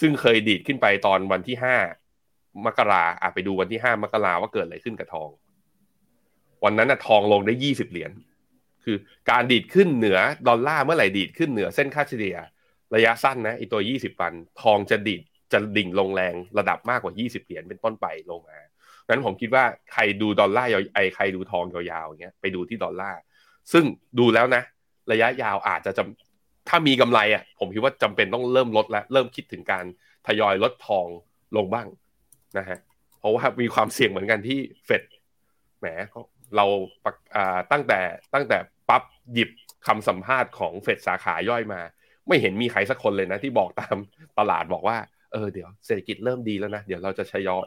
ซึ่งเคยดีดขึ้นไปตอนวันที่ห้ามกราอ่ะไปดูวันที่ห้ามกราว่าเกิดอะไรขึ้นกับทองวันนั้นน่ะทองลงได้ยี่สิบเหรียญคือการดีดขึ้นเหนือดอลลาร์เมื่อไหร่ดีดขึ้นเหนือเส้นค่าเฉลี่ยระยะสั้นนะไอ้ตัวยี่สิบวันทองจะดีดจะดิ่งลงแรงระดับมากกว่ายี่สิบเหรียญเป็นต้นไปลงมางั้นผมคิดว่าใครดูดอลลาร์ไอ้ใครดูทองยาวๆอย่างเงี้ยไปดูที่ดอลลาร์ซึ่งดูแล้วนะระยะยาวอาจจะถ้ามีกำไรอ่ะผมคิดว่าจำเป็นต้องเริ่มลดแล้วเริ่มคิดถึงการทยอยลดทองลงบ้างนะฮะเพราะว่ามีความเสี่ยงเหมือนกันที่ Fed แหมเราตั้งแต่ตั้งแต่ปั๊บหยิบคำสัมภาษณ์ของ Fed สาขาย่อยมาไม่เห็นมีใครสักคนเลยนะที่บอกตามตลาดบอกว่าเออเดี๋ยวเศรษฐกิจเริ่มดีแล้วนะเดี๋ยวเราจะชะลอ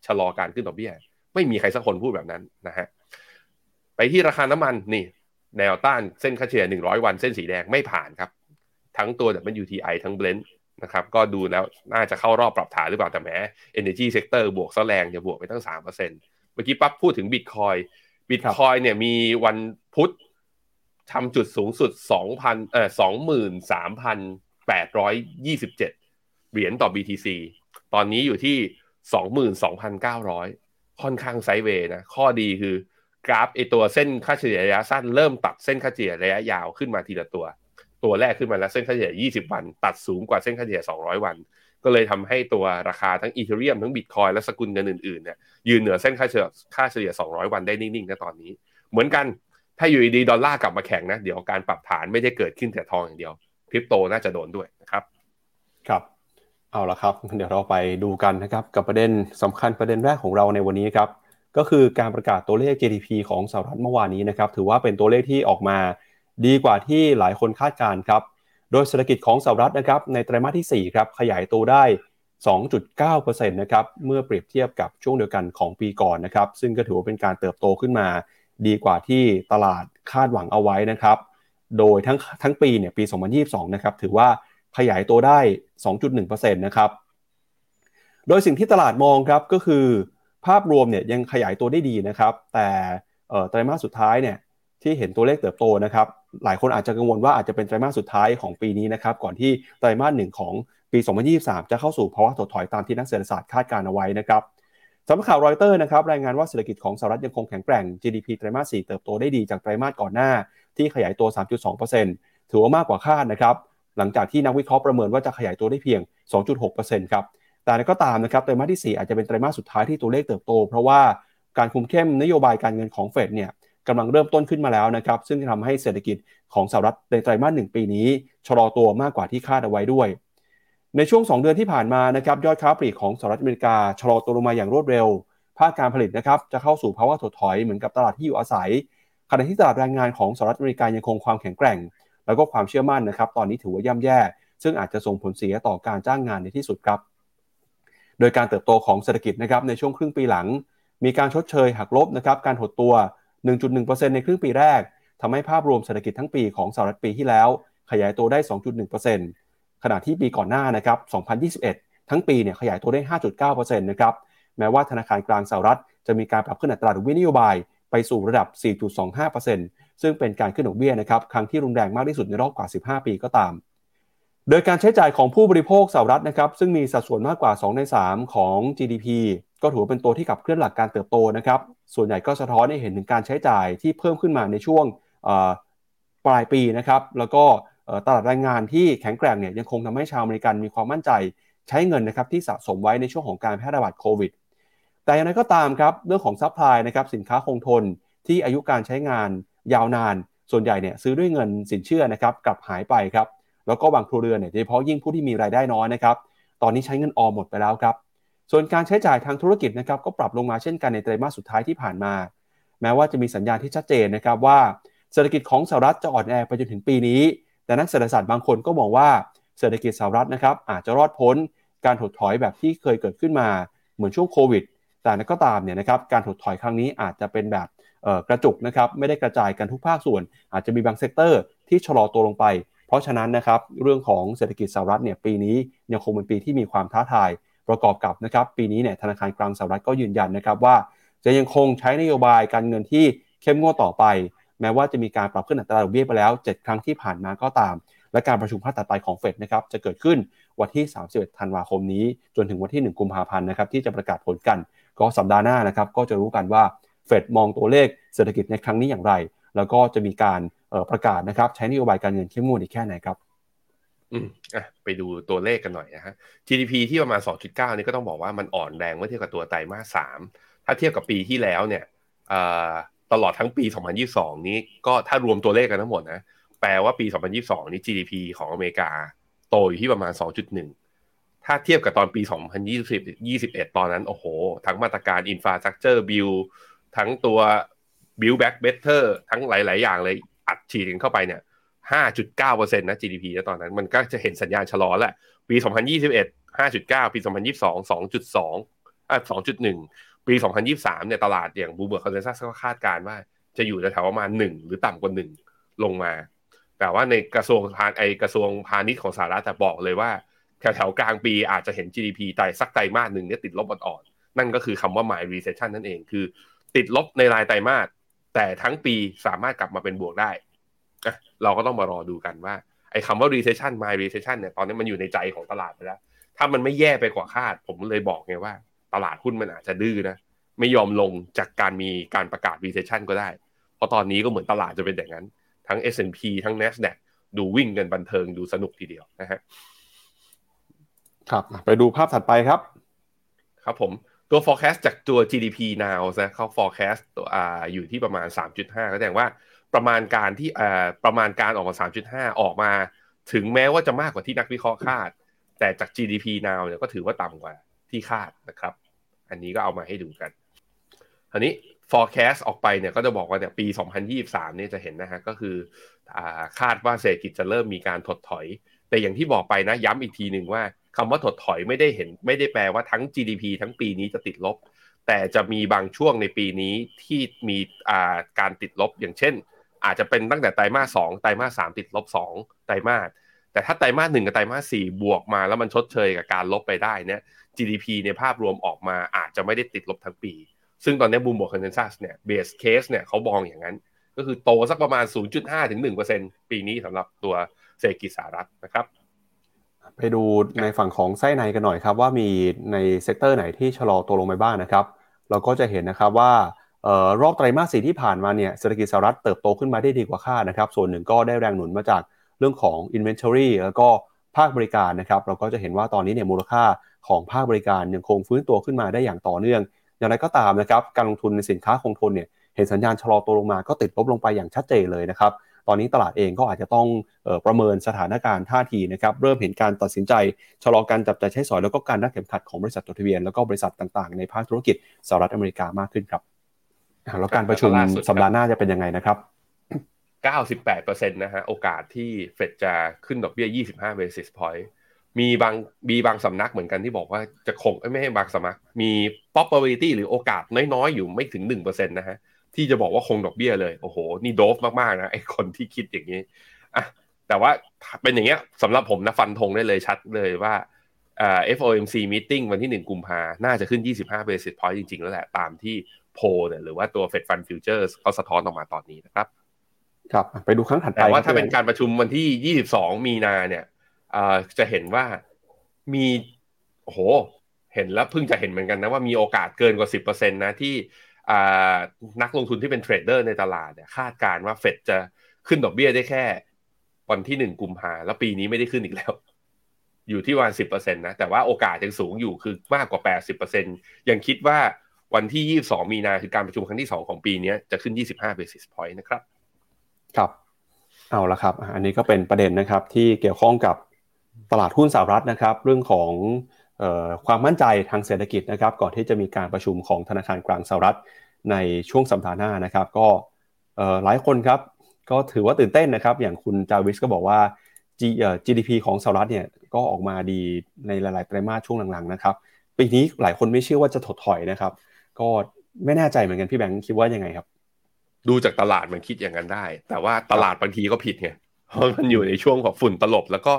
ชะลอการขึ้นดอกเบี้ยไม่มีใครสักคนพูดแบบนั้นนะฮะไปที่ราคาน้ำมันนี่แนวต้านเส้นค่าเฉลี่ยหนึ่งร้อยวันเส้นสีแดงไม่ผ่านครับทั้งตัว ดับเบิลยู ที ไอ ทั้ง Blend นะครับก็ดูแล้วน่าจะเข้ารอบปรับฐานหรือเปล่าแต่แหม Energy Sector บวกซะแรงจะบวกไปตั้ง สามเปอร์เซ็นต์ เมื่อกี้ปั๊บพูดถึง Bitcoin Bitcoin เนี่ยมีวันพุธทำจุดสูงสุด สองพัน เอ่อ สองหมื่นสามพันแปดร้อยยี่สิบเจ็ด เหรียญต่อ บี ที ซี ตอนนี้อยู่ที่ สองหมื่นสองพันเก้าร้อย ค่อนข้างไซด์เวย์นะข้อดีคือกราฟไอตัวเส้นค่าเฉลี่ยระยะสั้นเริ่มตัดเส้นค่าเฉลี่ยระยะยาวขึ้นมาทีละตัวตัวแรกขึ้นมาแล้วเส้นค่าเฉลี่ยยี่สิบวันตัดสูงกว่าเส้นค่าเฉลี่ยสองร้อยวันก็เลยทำให้ตัวราคาทั้งอีเธเรียมทั้งบิตคอยและสกุลเงินอื่นๆเนี่ยยืนเหนือเส้นค่าเฉลี่ยค่าเฉลี่ยสองร้อยวันได้นิ่งๆนะตอนนี้เหมือนกันถ้าอยู่ดีดอลลาร์กลับมาแข็งนะเดี๋ยวการปรับฐานไม่ได้เกิดขึ้นแต่ทองอย่างเดียวคริปโตน่าจะโดนด้วยนะครับครับเอาละครับเดี๋ยวเราไปดูกันนะครับกับประเด็นสำคัญประเด็นแรกของเราในวันนี้ครับก็คือการประกาศตัวเลข จี ดี พี ของสหรัฐเมื่อวานนี้นะครับถือว่าเป็นตัวเลขที่ออกมาดีกว่าที่หลายคนคาดการณ์ครับโดยเศรษฐกิจของสหรัฐนะครับในไตรมาสที่สี่ครับขยายตัวได้ สองจุดเก้าเปอร์เซ็นต์ นะครับเมื่อเปรียบเทียบกับช่วงเดียวกันของปีก่อนนะครับซึ่งก็ถือว่าเป็นการเติบโตขึ้นมาดีกว่าที่ตลาดคาดหวังเอาไว้นะครับโดยทั้งทั้งปีเนี่ยปีสองพันยี่สิบสองนะครับถือว่าขยายตัวได้ สองจุดหนึ่งเปอร์เซ็นต์ นะครับโดยสิ่งที่ตลาดมองครับก็คือภาพรวมเนี่ยยังขยายตัวได้ดีนะครับแต่ไตรมาสสุดท้ายเนี่ยที่เห็นตัวเลขเติบโตนะครับหลายคนอาจจะกังวลว่าอาจจะเป็นไตรมาสสุดท้ายของปีนี้นะครับก่อนที่ไตรมาสหนึ่งของปีสองพันยี่สิบสามจะเข้าสู่ภาวะถดถอยตามที่นักเศรษฐศาสตร์คาดการณ์เอาไว้นะครับสำนักข่าวรอยเตอร์นะครับรายงานว่าเศรษฐกิจของสหรัฐยังคงแข็งแกร่ง จี ดี พี ไตรมาสสี่เติบโตได้ดีจากไตรมาสก่อนหน้าที่ขยายตัว สามจุดสองเปอร์เซ็นต์ ถือว่ามากกว่าคาดนะครับหลังจากที่นักวิเคราะห์ประเมินว่าจะขยายตัวได้เพียง สองจุดหกเปอร์เซ็นต์ ครับแต่ก็ตามนะครับไตรมาสที่สี่อาจจะเป็นไตรมาสสุดท้ายที่ตัวเลขเติบโตเพราะว่าการคุมเข้มนโยบายการเงินของเฟดเนี่ยกำลังเริ่มต้นขึ้นมาแล้วนะครับซึ่งทำให้เศรษฐกิจของสหรัฐในไตรมาสหนึ่งปีนี้ชะลอตัวมากกว่าที่คาดเอาไว้ด้วยในช่วงสองเดือนที่ผ่านมานะครับยอดค้าปลีกของสหรัฐอเมริกาชะลอตัวลงมาอย่างรวดเร็วภาคการผลิตนะครับจะเข้าสู่ภาวะถดถอยเหมือนกับตลาดที่อยู่อาศัยขณะที่ตลาดแรงงานของสหรัฐอเมริกายังคงความแข็งแกร่งแล้วก็ความเชื่อมั่นนะครับตอนนี้ถือว่าย่ำแย่ซึ่งอาจจะส่งผลเสียต่อการจ้างงานในที่สุดครับโดยการเติบโตของเศรษฐกิจนะครับในช่วงครึ่งปีหลังมีการชดเชยหักลบนะครับการหดตัว หนึ่งจุดหนึ่งเปอร์เซ็นต์ ในครึ่งปีแรกทำให้ภาพรวมเศรษฐกิจทั้งปีของสหรัฐปีที่แล้วขยายตัวได้ สองจุดหนึ่งเปอร์เซ็นต์ขณะที่ปีก่อนหน้านะครับสองพันยี่สิบเอ็ดทั้งปีเนี่ยขยายตัวได้ ห้าจุดเก้าเปอร์เซ็นต์ นะครับแม้ว่าธนาคารกลางสหรัฐจะมีการปรับขึ้นอัตราดอกเบี้ยนโยบายไปสู่ระดับ สี่จุดสองห้าเปอร์เซ็นต์ ซึ่งเป็นการขึ้นดอกเบี้ยนะครับครั้งที่รุนแรงมากที่สุดในรอบกว่าสิบห้าปีก็ตามโดยการใช้จ่ายของผู้บริโภคสหรัฐนะครับซึ่งมีสัดส่วนมากกว่าสองในสามของ จี ดี พี ก็ถือเป็นตัวที่ขับเคลื่อนหลักการเติบโตนะครับส่วนใหญ่ก็สะท้อนให้เห็นถึงการใช้จ่ายที่เพิ่มขึ้นมาในช่วงปลายปีนะครับแล้วก็ตลาดแรงงานที่แข็งแกร่งเนี่ยยังคงทำให้ชาวอเมริกันมีความมั่นใจใช้เงินนะครับที่สะสมไว้ในช่วงของการแพร่ระบาดโควิดแต่อย่างไรก็ตามครับเรื่องของซัพพลายนะครับสินค้าคงทนที่อายุการใช้งานยาวนานส่วนใหญ่เนี่ยซื้อด้วยเงินสินเชื่อนะครับกลับหายไปครับแล้วก็บางครัวเรือนเนี่ยโดยเฉพาะยิ่งผู้ที่มีรายได้น้อยนะครับตอนนี้ใช้เงินออมหมดไปแล้วครับส่วนการใช้จ่ายทางธุรกิจนะครับก็ปรับลงมาเช่นกันในไตรมาสสุดท้ายที่ผ่านมาแม้ว่าจะมีสัญญาณที่ชัดเจนนะครับว่าเศรษฐกิจของสหรัฐจะอ่อนแอไปจนถึงปีนี้แต่นักเศรษฐศาสตร์บางคนก็มองว่าเศรษฐกิจสหรัฐนะครับอาจจะรอดพ้นการถดถอยแบบที่เคยเกิดขึ้นมาเหมือนช่วงโควิดแต่นั้นก็ตามเนี่ยนะครับการถดถอยครั้งนี้อาจจะเป็นแบบกระจุกนะครับไม่ได้กระจายกันทุกภาคส่วนอาจจะมีบางเซกเตอร์ที่ชะลอตัวลงไปเพราะฉะนั้นนะครับเรื่องของเศรษฐกิจสหรัฐเนี่ยปีนี้ยังคงเป็นปีที่มีความท้าทายประกอบกับนะครับปีนี้เนี่ยธนาคารกลางสหรัฐก็ยืนยันนะครับว่าจะยังคงใช้นโยบายการเงินที่เข้มงวดต่อไป แม้ว่าจะมีการปรับขึ้นอัตราดอกเบี้ยไปแล้วเจ็ดครั้งที่ผ่านมาก็ตามและการประชุมภาคต่อไปของเฟดนะครับจะเกิดขึ้นวันที่สามสิบเอ็ดธันวาคมนี้จนถึงวันที่หนึ่งกุมภาพันธ์นะครับที่จะประกาศผลกันก็สัปดาห์หน้านะครับก็จะรู้กันว่าเฟดมองตัวเลขเศรษฐกิจในครั้งนี้อย่างไรแล้วก็จะมีการประกาศนะครับใช้นโยบายการเงินเข้มงวดอีกแค่ไหนครับอืมอ่ะไปดูตัวเลขกันหน่อยนะฮะ จี ดี พี ที่ประมาณ สองจุดเก้า นี่ก็ต้องบอกว่ามันอ่อนแรงเมื่อเทียบกับตัวไตรมาสสามถ้าเทียบกับปีที่แล้วเนี่ยเอ่อตลอดทั้งปีสองพันยี่สิบสองนี้ก็ถ้ารวมตัวเลขกันทั้งหมดนะแปลว่าปีสองพันยี่สิบสองนี้ จี ดี พี ของอเมริกาโตอยู่ที่ประมาณ สองจุดหนึ่ง ถ้าเทียบกับตอนปีสองพันยี่สิบ ยี่สิบเอ็ดตอนนั้นโอ้โหทั้งมาตรการ Infrastructure Bill ทั้งตัว Build Back Better ทั้งหลายๆอย่างเลยอัดฉีดกันเข้าไปเนี่ยห้าจุดเก้าเปอร์เซ็นต์ นะ จี ดี พี นะตอนนั้นมันก็จะเห็นสัญญาณชะลอแล้วปีสองพันยี่สิบเอ็ด ห้าจุดเก้า ปีสองพันยี่สิบสอง สองจุดสอง อ่ะ สองจุดหนึ่ง ปีสองพันยี่สิบสามเนี่ยตลาดอย่างบูมเบอร์คอนเซนซัสก็คาดการณ์ว่าจะอยู่แถวๆประมาณหนึ่งหรือต่ำกว่าหนึ่งลงมาแต่ว่าในกระทรวงพาณิชย์กระทรวงพาณิชย์ของสหรัฐแต่บอกเลยว่าแถวๆกลางปีอาจจะเห็น จี ดี พี ไตรสักไตรมาสหนึ่งเนี่ยติดลบอ่อนๆนั่นก็คือคำว่า mild recession นั่นเองคือติดลบในรายไตรมาสแต่ทั้งปีสามารถกลับมาเป็นบวกได้เราก็ต้องมารอดูกันว่าไอ้คำว่า recession mild recession เนี่ยตอนนี้มันอยู่ในใจของตลาดไปแล้วถ้ามันไม่แย่ไปกว่าคาดผมเลยบอกไงว่าตลาดหุ้นมันอาจจะดื้อนะไม่ยอมลงจากการมีการประกาศ recession ก็ได้เพราะตอนนี้ก็เหมือนตลาดจะเป็นอย่างนั้นทั้ง เอส แอนด์ พี ทั้ง Nasdaq ดูวิ่งกันบันเทิงดูสนุกทีเดียวนะฮะครับไปดูภาพถัดไปครับครับผมตัว forecast จากตัว จี ดี พี now นะเขา forecast ตัวอ่าอยู่ที่ประมาณ สามจุดห้า ก็แสดงว่าประมาณการที่เอ่อประมาณการออกมา สามจุดห้า ออกมาถึงแม้ว่าจะมากกว่าที่นักวิเคราะห์คาดแต่จาก จี ดี พี now เนี่ยก็ถือว่าต่ำกว่าที่คาดนะครับอันนี้ก็เอามาให้ดูกันอันนี้ forecast ออกไปเนี่ยก็จะบอกว่าเนี่ยปีสองพันยี่สิบสามเนี่ยจะเห็นนะฮะก็คืออ่าคาดว่าเศรษฐกิจจะเริ่มมีการถดถอยแต่อย่างที่บอกไปนะย้ำอีกทีนึงว่าคำว่าถดถอยไม่ได้เห็นไม่ได้แปลว่าทั้ง จี ดี พี ทั้งปีนี้จะติดลบแต่จะมีบางช่วงในปีนี้ที่มีอ่าการติดลบอย่างเช่นอาจจะเป็นตั้งแต่ไตรมาสสองไตรมาสสามติดลบสองไตรมาสแต่ถ้าไตรมาสหนึ่งกับไตรมาสสี่บวกมาแล้วมันชดเชยกับการลบไปได้เนี่ย จี ดี พี ในภาพรวมออกมาอาจจะไม่ได้ติดลบทั้งปีซึ่งตอนนี้บูมบวกคอนเซนซัสเนี่ยเบสเคสเนี่ยเขามองอย่างนั้นก็คือโตสักประมาณ ศูนย์จุดห้า ถึง หนึ่งเปอร์เซ็นต์ ปีนี้สำหรับตัวเศรษฐกิจสหรัฐนะครับไปดูในฝั่งของไส้ในกันหน่อยครับว่ามีในเซกเตอร์ไหนที่ชะลอตัวลงไปบ้างนะครับเราก็จะเห็นนะครับว่ารอบไตรมาสสี่ที่ผ่านมาเนี่ยเศรษฐกิจสหรัฐเติบโตขึ้นมาได้ดีกว่าคาดนะครับส่วนหนึ่งก็ได้แรงหนุนมาจากเรื่องของ inventory แล้วก็ภาคบริการนะครับเราก็จะเห็นว่าตอนนี้เนี่ยมูลค่าของภาคบริการยังคงฟื้นตัวขึ้นมาได้อย่างต่อเนื่องอย่างไรก็ตามนะครับการลงทุนในสินค้าคงทนเนี่ยเห็นสัญญาณชะลอตัวลงมาก็ติดลบลงไปอย่างชัดเจนเลยนะครับตอนนี้ตลาดเองก็อาจจะต้องเอ่อประเมินสถานการณ์ท่าทีนะครับเริ่มเห็นการตัดสินใจชะลอการจับจ่ายใช้สอยแล้วก็การรักเข็มขัดของบริษัทจดทะเบียนแล้วก็บริษัทต่างๆในภาคธุรกิจสหรัฐอเมริกามากขึ้นครับแล้วการประชุมสัปดาห์หน้าจะเป็นยังไงนะครับ เก้าสิบแปดเปอร์เซ็นต์ นะฮะโอกาสที่เฟดจะขึ้นดอกเบี้ยยี่สิบห้า basis point มีบางมีบางสำนักเหมือนกันที่บอกว่าจะคงไม่ให้บางสำนักมี probability หรือโอกาสน้อยๆอยู่ไม่ถึง หนึ่งเปอร์เซ็นต์ นะฮะที่จะบอกว่าคงดอกเบี้ยเลยโอ้โหนี่โดฟมากๆนะไอ้คนที่คิดอย่างนี้อ่ะแต่ว่าเป็นอย่างเงี้ยสำหรับผมนะฟันธงได้เลยชัดเลยว่าเอ่อ เอฟ โอ เอ็ม ซี meeting วันที่หนึ่งกุมภาน่าจะขึ้นยี่สิบห้า basis point จริงๆแล้วแหละตามที่โพเนี่ยหรือว่าตัว Fed Fund Futures เขาสะท้อนออกมาตอนนี้นะครับครับไปดูครั้งถัดไปแต่ว่าถ้าเป็นการประชุมวันที่ยี่สิบสองมีนาเนี่ยจะเห็นว่ามีโอ้โหเห็นแล้วเพิ่งจะเห็นเหมือนกันนะว่ามีโอกาสเกินกว่า สิบเปอร์เซ็นต์ นะที่นักลงทุนที่เป็นเทรดเดอร์ในตลาดเนี่ยคาดการณ์ว่า Fed จะขึ้นดอกเบี้ยได้แค่วันที่หนึ่งกุมภาพันธ์แล้วปีนี้ไม่ได้ขึ้นอีกแล้วอยู่ที่วัน สิบเปอร์เซ็นต์ นะแต่ว่าโอกาสยังสูงอยู่คือมากกว่า แปดสิบเปอร์เซ็นต์ ยังคิดว่าวันที่ยี่สิบสองมีนาคือการประชุมครั้งที่สองของปีนี้จะขึ้นยี่สิบห้า basis point นะครับครับเอาละครับอันนี้ก็เป็นประเด็นนะครับที่เกี่ยวข้องกับตลาดหุ้นสหรัฐนะครับเรื่องของเอ่อความมั่นใจทางเศรษฐกิจนะครับก่อนที่จะมีการประชุมของธนาคารกลางสหรัฐในช่วงสัปดาห์หน้านะครับก็เอ่อหลายคนครับก็ถือว่าตื่นเต้นนะครับอย่างคุณจาวิสก็บอกว่า จี ดี พี ของสหรัฐเนี่ยก็ออกมาดีในหลายๆไตรมาสช่วงหลังๆนะครับปีนี้หลายคนไม่เชื่อว่าจะถดถอยนะครับก็ไม่แน่ใจเหมือนกันพี่แบงค์คิดว่ายังไงครับดูจากตลาดมันคิดอย่างนั้นได้แต่ว่าตลาดบางทีก็ผิดไงเพราะมันอยู่ในช่วงของฝุ่นตลบแล้วก็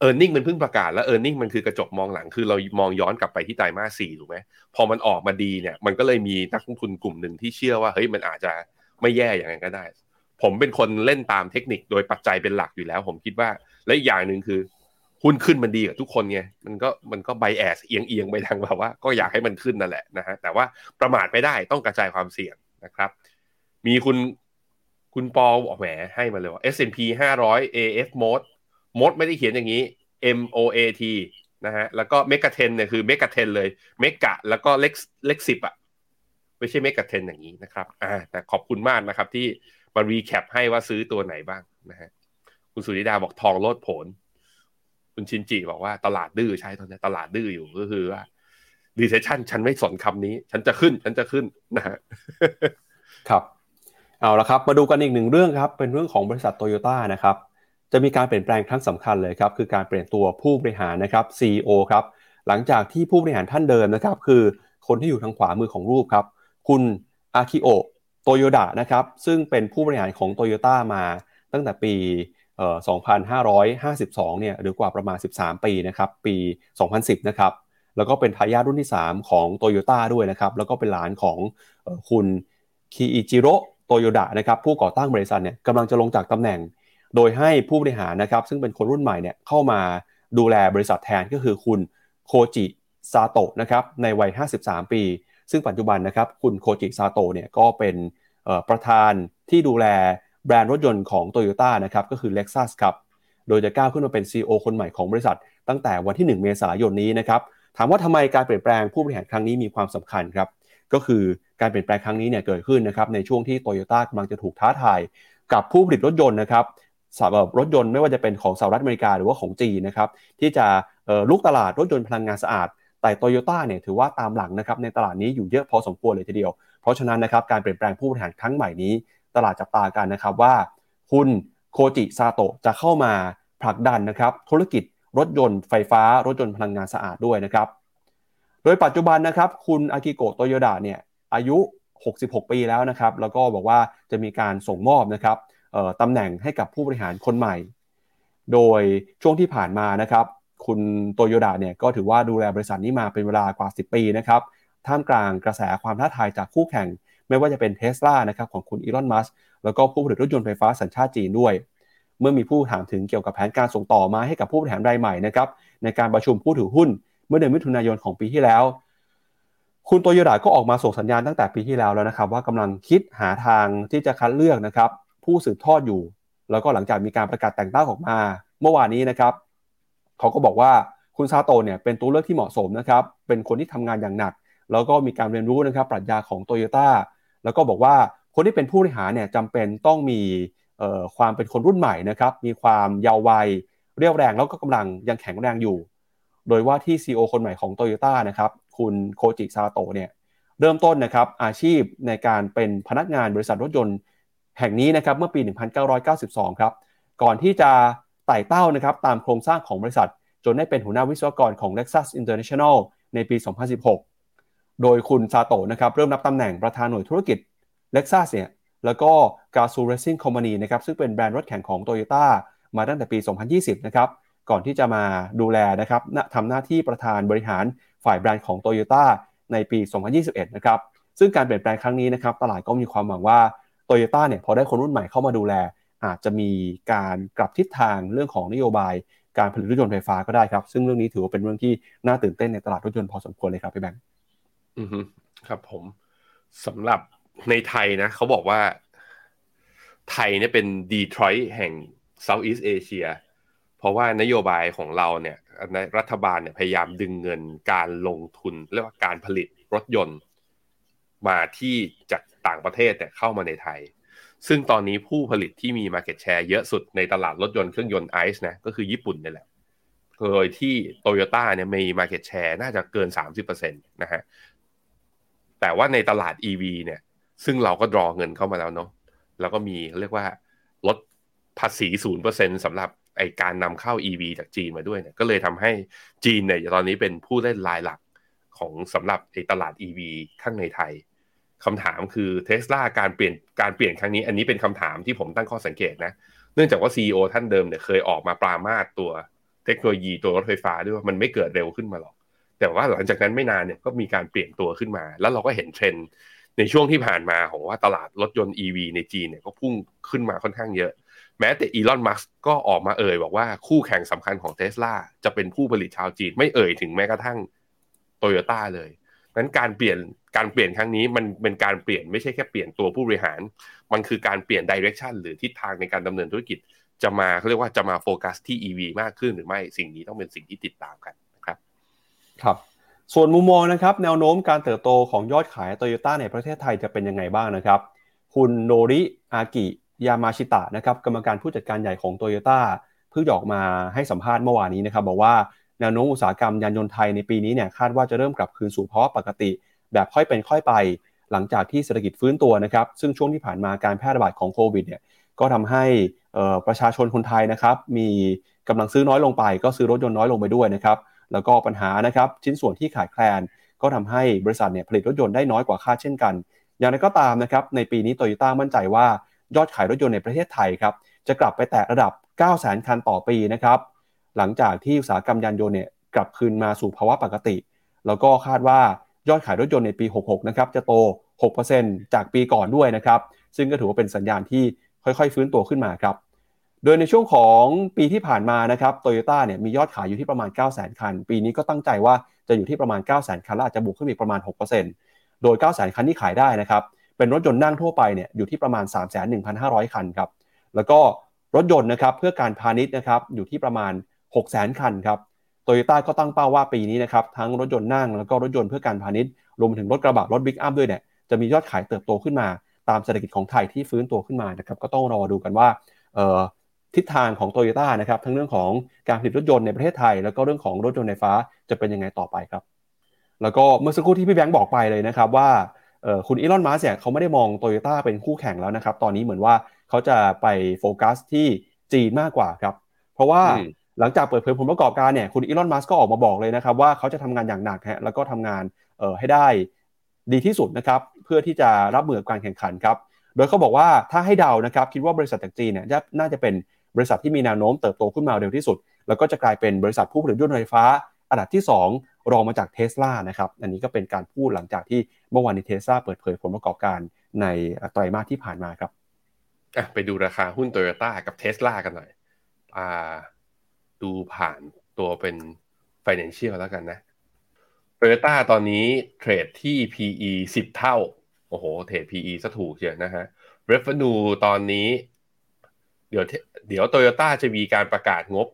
เออร์เน็งมันเพิ่งประกาศแล้วเออร์เน็งมันคือกระจกมองหลังคือเรามองย้อนกลับไปที่ไตรมาสสี่ถูกไหมพอมันออกมาดีเนี่ยมันก็เลยมีนักลงทุนกลุ่มหนึ่งที่เชื่อว่าเฮ้ยมันอาจจะไม่แย่อย่างนั้นก็ได้ ผมเป็นคนเล่นตามเทคนิคโดยปัจจัยเป็นหลักอยู่แล้วผมคิดว่าและอีกอย่างนึงคือหุ้นขึ้นมันดีกับทุกคนไงมันก็มันก็ไบแอสเอียงๆไปทางแบบว่าก็อยากให้มันขึ้นนั่นแหละนะฮะแต่ว่าประมาทไม่ได้ต้องกระจายความเสี่ยงนะครับมีคุณคุณปอบอกแหมให้มาเลยว่า เอส แอนด์ พี ห้าร้อย เอ เอฟ Mode Mode ไม่ได้เขียนอย่างนี้ MOAT นะฮะแล้วก็เมกะเทนเนี่ยคือเมกะเทนเลยเมกะแล้วก็เล็กเล็กสิบอ่ะไม่ใช่เมกะเทนอย่างนี้นะครับอ่าแต่ขอบคุณมากนะครับที่มารีแคปให้ว่าซื้อตัวไหนบ้างนะฮะคุณสุนิดาบอกทองโลดโผนคุณชินจิบอกว่าตลาดดื้อใช่ตอนนี้ตลาดดื้ออยู่ก็คือว่า recession ฉันไม่สนคำนี้ฉันจะขึ้นฉันจะขึ้นนะฮะครับเอาละครับมาดูกันอีกหนึ่งเรื่องครับเป็นเรื่องของบริษัท Toyota นะครับจะมีการเปลี่ยนแปลงครั้งสำคัญเลยครับคือการเปลี่ยนตัวผู้บริหารนะครับ ซี อี โอ ครับหลังจากที่ผู้บริหารท่านเดิมนะครับคือคนที่อยู่ทางขวามือของรูปครับคุณอากิโอะโตโยดะนะครับซึ่งเป็นผู้บริหารของ Toyota มาตั้งแต่ปีเอ่อ สองพันห้าร้อยห้าสิบสอง เนี่ยหรือกว่าประมาณสิบสามปีนะครับปีสองพันสิบนะครับแล้วก็เป็นทายาทรุ่นที่สามของ Toyota ด้วยนะครับแล้วก็เป็นหลานของเอ่อคุณคิอิจิโร่โตโยดะนะครับผู้ก่อตั้งบริษัทเนี่ยกำลังจะลงจากตำแหน่งโดยให้ผู้บริหารนะครับซึ่งเป็นคนรุ่นใหม่เนี่ยเข้ามาดูแลบริษัทแทนก็คือคุณโคจิซาโตะนะครับในวัยห้าสิบสามปีซึ่งปัจจุบันนะครับคุณโคจิซาโตะเนี่ยก็เป็นประธานที่ดูแลแบรนด์รถยนต์ของ Toyota นะครับก็คือ Lexus ครับโดยจะก้าวขึ้นมาเป็น ซี อี โอ คนใหม่ของบริษัทตั้งแต่วันที่หนึ่งเมษายนนี้นะครับถามว่าทำไมการเปลี่ยนแปลงผู้บริหารครั้งนี้มีความสำคัญครับก็คือการเปลี่ยนแปลงครั้งนี้เนี่ยเกิดขึ้นนะครับในช่วงที่ Toyota กำลังจะถูกท้าทายกับผู้ผลิตรถยนต์นะครับสำหรับรถยนต์ไม่ว่าจะเป็นของสหรัฐอเมริกาหรือว่าของจีนนะครับที่จะลุกตลาดรถยนต์พลังงานสะอาดแต่ Toyota เนี่ยถือว่าตามหลังนะครับในตลาดนี้อยู่เยอะพอสมควรเลยทีเดียวเพราะฉะนั้นนะครับการเปลี่ยนแปลงผู้บริหารครั้งใหม่นี้ตลาดจับตากันนะครับว่าคุณโคจิซาโตะจะเข้ามาผลักดันนะครับธุรกิจรถยนต์ไฟฟ้ารถยนต์พลังงานสะอาดด้วยนะครับโดยปัจจุบันนะครับคุณอากิโกะโตโยดะเนี่ยอายุหกสิบหกปีแล้วนะครับแล้วก็บอกว่าจะมีการส่งมอบนะครับตำแหน่งให้กับผู้บริหารคนใหม่โดยช่วงที่ผ่านมานะครับคุณโตโยดะเนี่ยก็ถือว่าดูแลบริษัทนี้มาเป็นเวลากว่าสิบปีนะครับท่ามกลางกระแสความท้าทายจากคู่แข่งไม่ว่าจะเป็น Tesla นะครับของคุณอีลอนมัสก์แล้วก็ผู้ผลิตรถยนต์ไฟฟ้าสัญชาติจีนด้วยเมื่อมีผู้ถามถึงเกี่ยวกับแผนการส่งต่อมาให้กับผู้บริหารรายใหม่นะครับในการประชุมผู้ถือหุ้นเมื่อเดือนมิถุนายนของปีที่แล้วคุณโตโยดะก็ออกมาส่งสัญญาณตั้งแต่ปีที่แล้วแล้วนะครับว่ากำลังคิดหาทางที่จะคัดเลือกนะครับผู้สืบทอดอยู่แล้วก็หลังจากมีการประกาศแต่งตั้งออกมาเมื่อวานนี้นะครับเขาก็บอกว่าคุณซาโตะเนี่ยเป็นตัวเลือกที่เหมาะสมนะครับเป็นคนที่ทำงานอย่างหนักแล้วก็มีการเรียนรู้นะครับปรัชญาของ Toyota แล้วก็บอกว่าคนที่เป็นผู้บริหารเนี่ยจำเป็นต้องมีเอ่อความเป็นคนรุ่นใหม่นะครับมีความเยาว์วัยเรี่ยวแรงแล้วก็กำลังยังแข็งแรงอยู่โดยว่าที่ ซี อี โอ คนใหม่ของ Toyota นะครับคุณโคจิซาโตะเนี่ยเริ่มต้นนะครับอาชีพในการเป็นพนักงานบริษัทรถยนต์แห่งนี้นะครับเมื่อปีหนึ่งพันเก้าร้อยเก้าสิบสองครับก่อนที่จะไต่เต้านะครับตามโครงสร้างของบริษัทจนได้เป็นหัวหน้าวิศวกรของ Lexus International ในปีสองพันสิบหกโดยคุณซาโตะนะครับเริ่มรับตำแหน่งประธานหน่วยธุรกิจ Lexus เนี่ยแล้วก็ Gazoo Racing Company นะครับซึ่งเป็นแบรนด์รถแข่งของ Toyota มาตั้งแต่ปีสองพันยี่สิบนะครับก่อนที่จะมาดูแลนะครับทำหน้าที่ประธานบริหารฝ่ายแบรนด์ของ Toyota ในปีสองพันยี่สิบเอ็ดนะครับซึ่งการเปลี่ยนแปลงครั้งนี้นะครับตลาดก็มีความหวังว่าToyota เนี่ยพอได้คนรุ่นใหม่เข้ามาดูแลอาจจะมีการกลับทิศทางเรื่องของนโยบายการผลิตรถยนต์ไฟฟ้าก็ได้ครับซึ่งเรื่องนี้ถือว่าเป็นเรื่องที่น่าตื่นเต้นในตลาดรถยนต์พอสมควรเลยครับพี่แบงค์อือฮึครับผมสำหรับในไทยนะเขาบอกว่าไทยเนี่ยเป็นดีทรอยต์แห่ง Southeast Asia เพราะว่านโยบายของเราเนี่ยรัฐบาลเนี่ยพยายามดึงเงินการลงทุนเรียกว่าการผลิตรถยนต์มาที่จากต่างประเทศแต่เข้ามาในไทยซึ่งตอนนี้ผู้ผลิตที่มี market share เยอะสุดในตลาดรถยนต์เครื่องยนต์ ไอ ซี อี นะก็คือญี่ปุ่นนี่แหละโดยที่ Toyota เนี่ยมี market share น่าจะเกิน สามสิบเปอร์เซ็นต์ นะฮะแต่ว่าในตลาด อี วี เนี่ยซึ่งเราก็ดรอเงินเข้ามาแล้วเนาะแล้วก็มีเรียกว่าลดภาษี ศูนย์เปอร์เซ็นต์ สำหรับไอ้การนำเข้า อี วี จากจีนมาด้วยเนี่ยก็เลยทำให้จีนเนี่ยตอนนี้เป็นผู้เล่นรายหลักของสำหรับไอ้ตลาด อี วี ข้างในไทยคำถามคือ Tesla การเปลี่ยนการเปลี่ยนครั้งนี้อันนี้เป็นคำถามที่ผมตั้งข้อสังเกตนะเนื่องจากว่า ซี อี โอ ท่านเดิมเนี่ยเคยออกมาปรามาสตัวเทคโนโลยีตัวรถไฟฟ้าด้วยว่ามันไม่เกิดเร็วขึ้นมาหรอกแต่ว่าหลังจากนั้นไม่นานเนี่ยก็มีการเปลี่ยนตัวขึ้นมาแล้วเราก็เห็นเทรนด์ ในช่วงที่ผ่านมาของว่าตลาดรถยนต์ อี วี ในจีนเนี่ยก็พุ่งขึ้นมาค่อนข้างเยอะแม้แต่อีลอนมัสก์ก็ออกมาเอ่ยบอกว่าคู่แข่งสำคัญของ Tesla จะเป็นผู้ผลิตชาวจีนไม่เอ่ยถึงแม้กระทั่ง Toyota เลยนั้นการเปลี่ยนการเปลี่ยนครั้งนี้มันเป็นการเปลี่ยนไม่ใช่แค่เปลี่ยนตัวผู้บริหารมันคือการเปลี่ยน direction หรือทิศทางในการดำเนินธุรกิจจะมาเขาเรียกว่าจะมาโฟกัสที่ อี วี มากขึ้นหรือไม่สิ่งนี้ต้องเป็นสิ่งที่ติดตามกันนะครับครับส่วนมุมมองนะครับแนวโน้มการเติบโตของยอดขาย Toyota ในประเทศไทยจะเป็นยังไงบ้างนะครับคุณโนริอากิยามาชิตะนะครับกรรมการผู้จัดการใหญ่ของ Toyota เพิ่งออกมาให้สัมภาษณ์เมื่อวานนี้นะครับบอกว่าแนวโน้มอุตสาหกรรมยานยนต์ไทยในปีนี้เนี่ยคาดว่าจะเริ่มกลับคืนสู่ภาวะปกติแบบค่อยเป็นค่อยไปหลังจากที่เศรษฐกิจฟื้นตัวนะครับซึ่งช่วงที่ผ่านมาการแพร่ระบาดของโควิดเนี่ยก็ทำให้ประชาชนคนไทยนะครับมีกำลังซื้อน้อยลงไปก็ซื้อรถยนต์น้อยลงไปด้วยนะครับแล้วก็ปัญหานะครับชิ้นส่วนที่ขาดแคลนก็ทำให้บริษัทเนี่ยผลิตรถยนต์ได้น้อยกว่าคาดเช่นกันอย่างไรก็ตามนะครับในปีนี้ Toyota มั่นใจว่ายอดขายรถยนต์ในประเทศไทยครับจะกลับไปแตะระดับ เก้าแสน คันต่อปีนะครับหลังจากที่อุตสาหกรรมยานยนต์เนี่ยกลับคืนมาสู่ภาวะปกติแล้วก็คาดว่ายอดขายรถยนต์ในปีหกสิบหกนะครับจะโต หกเปอร์เซ็นต์ จากปีก่อนด้วยนะครับซึ่งก็ถือว่าเป็นสัญญาณที่ค่อยๆฟื้นตัวขึ้นมาครับโดยในช่วงของปีที่ผ่านมานะครับ Toyota เนี่ยมียอดขายอยู่ที่ประมาณ เก้าแสน คันปีนี้ก็ตั้งใจว่าจะอยู่ที่ประมาณ เก้าแสน คันและอาจจะบวกขึ้นอีกประมาณ หกเปอร์เซ็นต์ โดย เก้าแสน คันที่ขายได้นะครับเป็นรถยนต์นั่งทั่วไปเนี่ยอยู่ที่ประมาณ สามแสนหนึ่งพันห้าร้อย คันครับแล้วก็รถยนต์นะครับเพื่อการพาณิชย์นะครับอยู่ที่ประมาณ หกแสน คันครับ Toyota ก็ตั้งเป้าว่าปีนี้นะครับทั้งรถยนต์นั่งแล้วก็รถยนต์เพื่อการพาณิชย์รวมถึงรถกระบะรถ Pick Up ด้วยเนี่ยจะมียอดขายเติบโตขึ้นมาตามเศรษฐกิจของไทยที่ฟื้นตัวขึ้นมานะครับก็ต้องรอดูกันว่าทิศทางของ Toyota นะครับทั้งเรื่องของการผลิตรถยนต์ในประเทศไทยแล้วก็เรื่องของรถยนต์ไฟฟ้าจะเป็นยังไงต่อไปครับแล้วก็เมื่อสักครู่ที่พี่แบงค์บอกไปเลยนะครับว่าคุณอีลอนมัสก์เนี่ยเขาไม่ได้มอง Toyota เป็นคู่แข่งแล้วนะครับตอนนี้เหมือนว่าเขาจะไปโฟกัสที่จีนมากกว่าครับเพราะว่าหลังจากเปิดเผยผลประกอบการเนี่ยคุณอีลอนมัสก์ก็ออกมาบอกเลยนะครับว่าเขาจะทำงานอย่างหนักฮะแล้วก็ทำงานให้ได้ดีที่สุดนะครับเพื่อที่จะรับมือกับการแข่งขันครับโดยเขาบอกว่าถ้าให้เดานะครับคิดว่าบริษัทจากจีนเนี่ยน่าจะเป็นบริษัทที่มีแนวโน้มเติบโตขึ้นมาเร็วที่สุดแล้วก็จะกลายเป็นบริษัทผู้ผลิตรถยนต์ไฟฟ้าอันดับที่สองรองมาจาก Tesla นะครับอันนี้ก็เป็นการพูดหลังจากที่เมื่อวานนี้ Tesla เปิดเผยผลประกอบการในไตรมาสที่ผ่านมาครับอ่ะไปดูราคาหุ้น Toyota กับ Tesla กันหน่อยอ่าดูผ่านตัวเป็น Financial แล้วกันนะ Toyota ตอนนี้เทรดที่ พี อี สิบ เท่าโอ้โหเทรด พี อี ซะถูกเชียวนะฮะ Revenue ตอนนี้เดี๋ยวเดี๋ยว Toyota จะมีการประกาศงบ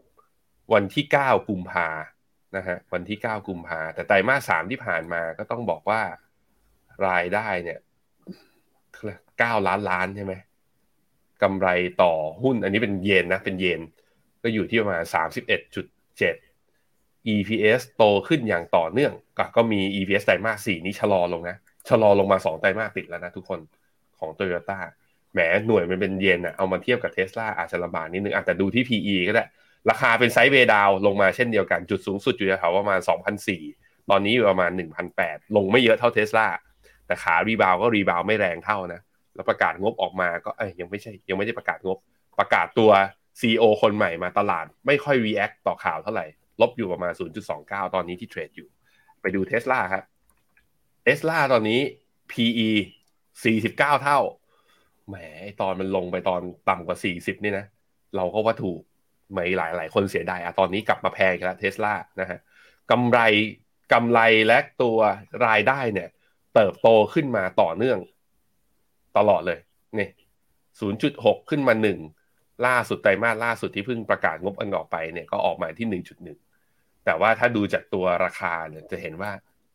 วันที่เก้ากุมภานะฮะวันที่เก้ากุมภาแต่ไตรมาสสามที่ผ่านมาก็ต้องบอกว่ารายได้เนี่ยเก้าล้านล้านใช่ไหมกำไรต่อหุ้นอันนี้เป็นเยนนะเป็นเยนก็อยู่ที่ประมาณ สามสิบเอ็ดจุดเจ็ด อี พี เอส โตขึ้นอย่างต่อเนื่องก็ก็มี อี พี เอส ไตรมาสสี่นี้ชะลอลงนะชะลอลงมาสองไตรมาสติดแล้วนะทุกคนของ Toyota แหมหน่วยมันเป็นเยนนะเอามาเทียบกับ Tesla อาจจะลำบากนิดนึงอาจจะดูที่ พี อี ก็ได้ราคาเป็นไซด์เวย์ดาวน์ลงมาเช่นเดียวกันจุดสูงสุดอยู่แถวประมาณ สองพันสี่ร้อย ตอนนี้อยู่ประมาณ หนึ่งพันแปดร้อย ลงไม่เยอะเท่า Tesla แต่ขารีบาวก็รีบาวไม่แรงเท่านะแล้วประกาศงบออกมาก็เอ้ยยังไม่ใช่ยังไม่ได้ประกาศงบประกาศตัว ซี อี โอ คนใหม่มาตลาดไม่ค่อย react ต่อข่าวเท่าไหร่ลบอยู่ประมาณ ศูนย์จุดสองเก้า ตอนนี้ที่เทรดอยู่ไปดู Tesla ครับ Tesla ตอนนี้ พี อี สี่สิบเก้า เท่าแหมตอนมันลงไปตอนต่ำกว่าสี่สิบนี่นะเราก็ว่าถูกไม่หลายหลายคนเสียดายอะตอนนี้กลับมาแพงแล้ว Tesla นะฮะกำไรกำไรและตัวรายได้เนี่ยเติบโตขึ้นมาต่อเนื่องตลอดเลยนี่ ศูนย์จุดหก ขึ้นมาหนึ่งล่าสุดไตรมาสล่าสุดที่เพิ่งประกาศงบอันออกไปเนี่ยก็ออกมาที่ หนึ่งจุดหนึ่ง แต่ว่าถ้าดูจากตัวราคาเนี่ยจะเห็นว่า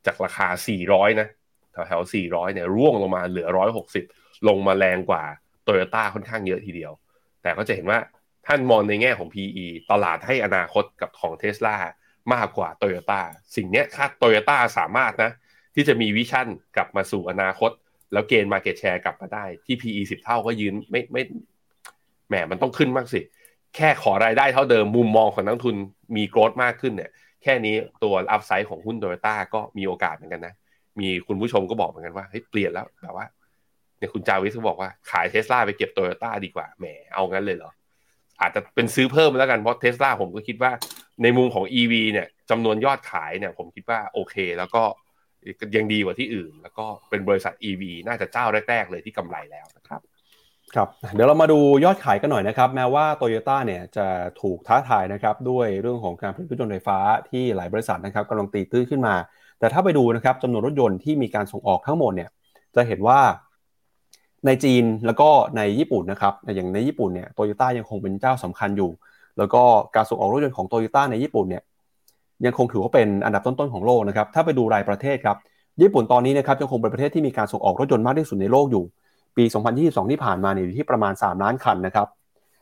จากราคาสี่ร้อยนะแถวๆสี่ร้อยเนี่ยร่วงลงมาเหลือหนึ่งร้อยหกสิบลงมาแรงกว่า Toyota ค่อนข้างเยอะทีเดียวแต่ก็จะเห็นว่าท่านมองในแง่ของ พี อี ตลาดให้อนาคตกับของ Tesla มากกว่า Toyota สิ่งนี้คาด Toyota สามารถนะที่จะมีวิชั่นกลับมาสู่อนาคตแล้วเกณฑ์ market share กลับมาได้ที่ พี อี สิบ เท่าก็ยืนไม่ไม่แหมมันต้องขึ้นมากสิแค่ขอรายได้เท่าเดิมมุมมองของนักทุนมี growth มากขึ้นเนี่ยแค่นี้ตัว upside ของหุ้น Toyota ก็มีโอกาสเหมือนกันนะมีคุณผู้ชมก็บอกเหมือนกันว่าเฮ้ยเปลี่ยนแล้วแบบว่าเนี่ยคุณจาวิสก็บอกว่าขาย Tesla ไปเก็บ Toyota ดีกว่าแหมเอางั้นเลยเหรออาจจะเป็นซื้อเพิ่มแล้วกันเพราะ Tesla ผมก็คิดว่าในมุมของ อี วี เนี่ยจำนวนยอดขายเนี่ยผมคิดว่าโอเคแล้วก็ ยังดีกว่าที่อื่นแล้วก็เป็นบริษัท อี วี น่าจะเจ้าแรกๆเลยที่กำไรแล้วนะครับครับเดี๋ยวเรามาดูยอดขายกันหน่อยนะครับแม้ว่า Toyota เนี่ยจะถูกท้าทายนะครับด้วยเรื่องของการผลิตรถยนต์ไฟฟ้าที่หลายบริษัทนะครับกำลังตีตื้นขึ้นมาแต่ถ้าไปดูนะครับจำนวนรถยนต์ที่มีการส่งออกทั้งหมดเนี่ยจะเห็นว่าในจีนแล้วก็ในญี่ปุ่นนะครับอย่างในญี่ปุ่นเนี่ย Toyota ยังคงเป็นเจ้าสำคัญอยู่แล้วก็การส่งออกรถยนต์ของ Toyota ในญี่ปุ่นเนี่ยยังคงถือว่าเป็นอันดับต้นๆของโลกนะครับถ้าไปดูรายประเทศครับญี่ปุ่นตอนนี้นะครับยังคงเป็นประเทศที่มีการส่งออกรถยนต์มากที่สุดในโลกอยู่ปีสองพันยี่สิบสองที่ผ่านมาเนี่ยอยู่ที่ประมาณสามล้านคันนะครับ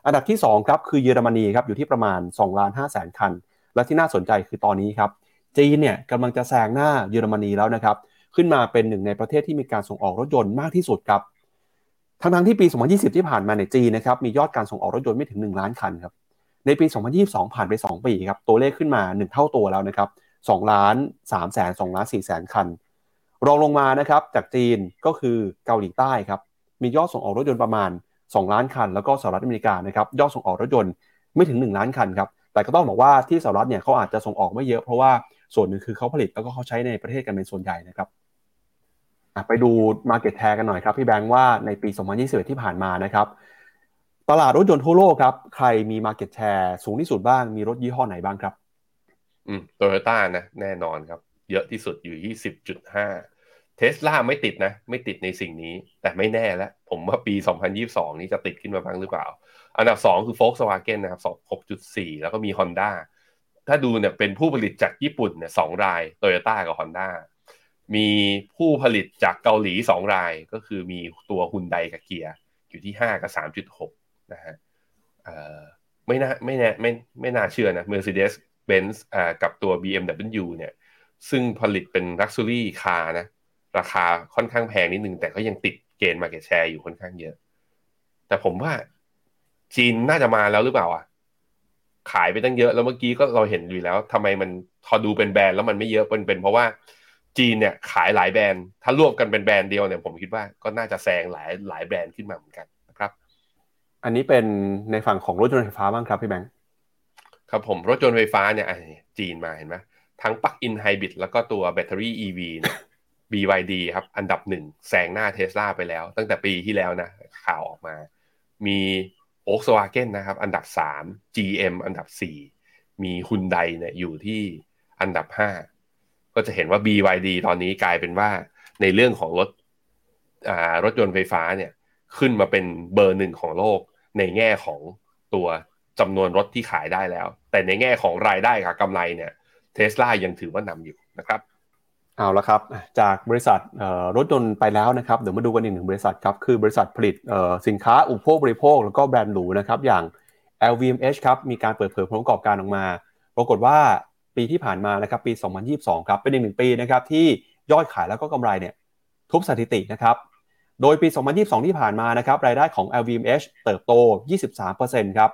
อันดับที่สองครับคือเยอรมนีครับอยู่ที่ประมาณ สองล้านห้าแสนคันและที่น่าสนใจคือตอนนี้ครับจีนเนี่ยกำลังจะแซงหน้าเยอรมนีแล้วนะครับขึ้นมาเป็นหนึ่งในประเทศที่มีการส่งออกรถยนต์มากที่สุดครับทั้งๆที่ปีสองพันยี่สิบที่ผ่านมาเนี่ยจีนนะครับมียอดการส่งออกรถยนต์ไม่ถึงหนึ่งล้านคันครับในปีสองพันยี่สิบสองผ่านไปสองปีครับตัวเลขขึ้นมาหนึ่งเท่าตัวแล้วนะครับสองล้านสามแสน สองล้านสี่แสนคันรองลงมานะครับจากจีนก็คือเกาหลีใต้ครับมียอดส่งออกรถยนต์ประมาณสองล้านคันแล้วก็สหรัฐอเมริกานะครับยอดส่งออกรถยนต์ไม่ถึงหนึ่งล้านคันครับแต่ก็ต้องบอกว่าที่สหรัฐเนี่ยเขาอาจจะส่งออกไม่เยอะเพราะว่าส่วนนึงคือเขาผลิตแล้วก็เขาใช้ในประเทศกันเป็นส่วนใหญ่นะครับไปดู market share กันหน่อยครับพี่แบงค์ว่าในปีสองพันยี่สิบเอ็ดที่ผ่านมานะครับตลาดรถยนต์ทั่วโลกครับใครมี market share สูงที่สุดบ้างมีรถยี่ห้อไหนบ้างครับอืม Toyota นะแน่นอนครับเยอะที่สุดอยู่ ยี่สิบจุดห้า Tesla ไม่ติดนะไม่ติดในสิ่งนี้แต่ไม่แน่แล้วผมว่าปีสองพันยี่สิบสองนี้จะติดขึ้นมาบ้างหรือเปล่าอันดับสองคือ Volkswagen นะครับ หกจุดสี่ แล้วก็มี Honda ถ้าดูเนี่ยเป็นผู้ผลิตจากญี่ปุ่นเนี่ยสองราย Toyota กับ Honda มีผู้ผลิตจากเกาหลีสองรายก็คือมีตัว Hyundai กับ Kia อยู่ที่ห้ากับ สามจุดหกนะฮะไม่น่าไม่แน่ไม่ไม่น่าเชื่อนะ Mercedes Benz อ่ากับตัว บี เอ็ม ดับเบิลยู เนี่ยซึ่งผลิตเป็น Luxury Car นะราคาค่อนข้างแพงนิดนึงแต่ก็ยังติดเกณฑ์ Market Share อยู่ค่อนข้างเยอะแต่ผมว่าจีนน่าจะมาแล้วหรือเปล่าอ่ะขายไปตั้งเยอะแล้วเมื่อกี้ก็เราเห็นอยู่แล้วทำไมมันพอดูเป็นแบรนด์แล้วมันไม่เยอะเป็นเป็นเพราะว่าจีนเนี่ยขายหลายแบรนด์ถ้ารวมกันเป็นแบรนด์เดียวเนี่ยผมคิดว่าก็น่าจะแซงหลายหลายแบรนด์ขึ้นมาเหมือนกันนะครับอันนี้เป็นในฝั่งของรถยนต์ไฟฟ้าบ้างครับพี่แบงค์ครับผมรถยนต์ไฟฟ้าเนี่ยจีนมาเห็นไหมทั้งปลั๊กอินไฮบริดแล้วก็ตัวแบตเตอรี่ อี วี เนี่ย บี วาย ดี ครับอันดับหนึ่งแซงหน้า Tesla ไปแล้วตั้งแต่ปีที่แล้วนะข่าวออกมามี Volkswagen นะครับอันดับสาม จี เอ็ม อันดับสี่มี Hyundai เนี่ยอยู่ที่อันดับห้าก็จะเห็นว่า บี วาย ดี ตอนนี้กลายเป็นว่าในเรื่องของรถอ่ารถยนต์ไฟฟ้าเนี่ยขึ้นมาเป็นเบอร์หนึ่งของโลกในแง่ของตัวจำนวนรถที่ขายได้แล้วแต่ในแง่ของรายได้กับกำไรเนี่ย Tesla ยังถือว่านำอยู่นะครับเอาละครับจากบริษัทรถยนต์ไปแล้วนะครับเดี๋ยวมาดูกันอีกหนึ่งบริษัทครับคือบริษัทผลิตสินค้าอุปโภคบริโภคแล้วก็แบรนด์หรูนะครับอย่าง แอล วี เอ็ม เอช ครับมีการเปิดเผยผลประกอบการออกมาปรากฏว่าปีที่ผ่านมานะครับปีสองพันยี่สิบสองครับเป็นอีกหนึ่งปีนะครับที่ยอดขายแล้วก็กำไรเนี่ยทุบสถิตินะครับโดยปีสองพันยี่สิบสองที่ผ่านมานะครับรายได้ของ แอล วี เอ็ม เอช เติบโต ยี่สิบสามเปอร์เซ็นต์ ครับ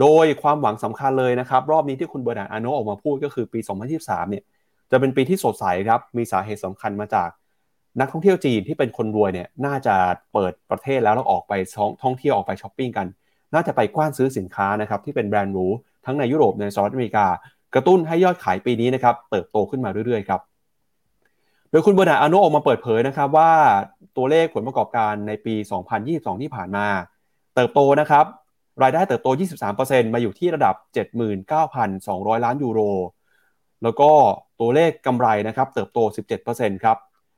โดยความหวังสำคัญเลยนะครับรอบนี้ที่คุณเบอร์นาร์ด อาร์โนออกมาพูดก็คือปีสองพันยี่สิบสามเนี่ยจะเป็นปีที่สดใสครับมีสาเหตุสำคัญมาจากนักท่องเที่ยวจีนที่เป็นคนรวยเนี่ยน่าจะเปิดประเทศแล้วแล้วออกไปท่องเที่ยวออกไปช้อปปิ้งกันน่าจะไปกว้านซื้อสินค้านะครับที่เป็นแบรนด์หรูทั้งในยุโรปในสหรัฐอเมริกากระตุ้นให้ยอดขายปีนี้นะครับเติบโตขึ้นมาเรื่อยๆครับโดยคุณเบอร์นาร์ด อาร์โนออกมาเปิดเผยนะครับว่าตัวเลขผลประกอบการในปีสองพันยี่สิบสองที่ผ่านมาเติบโตนะครับรายได้เติบโต ยี่สิบสามเปอร์เซ็นต์ มาอยู่ที่ระดับ เจ็ดหมื่นเก้าพันสองร้อยล้านยูโรแล้วก็ตัวเลขกำไรนะครับเติบโต สิบเจ็ดเปอร์เซ็นต์ ครับ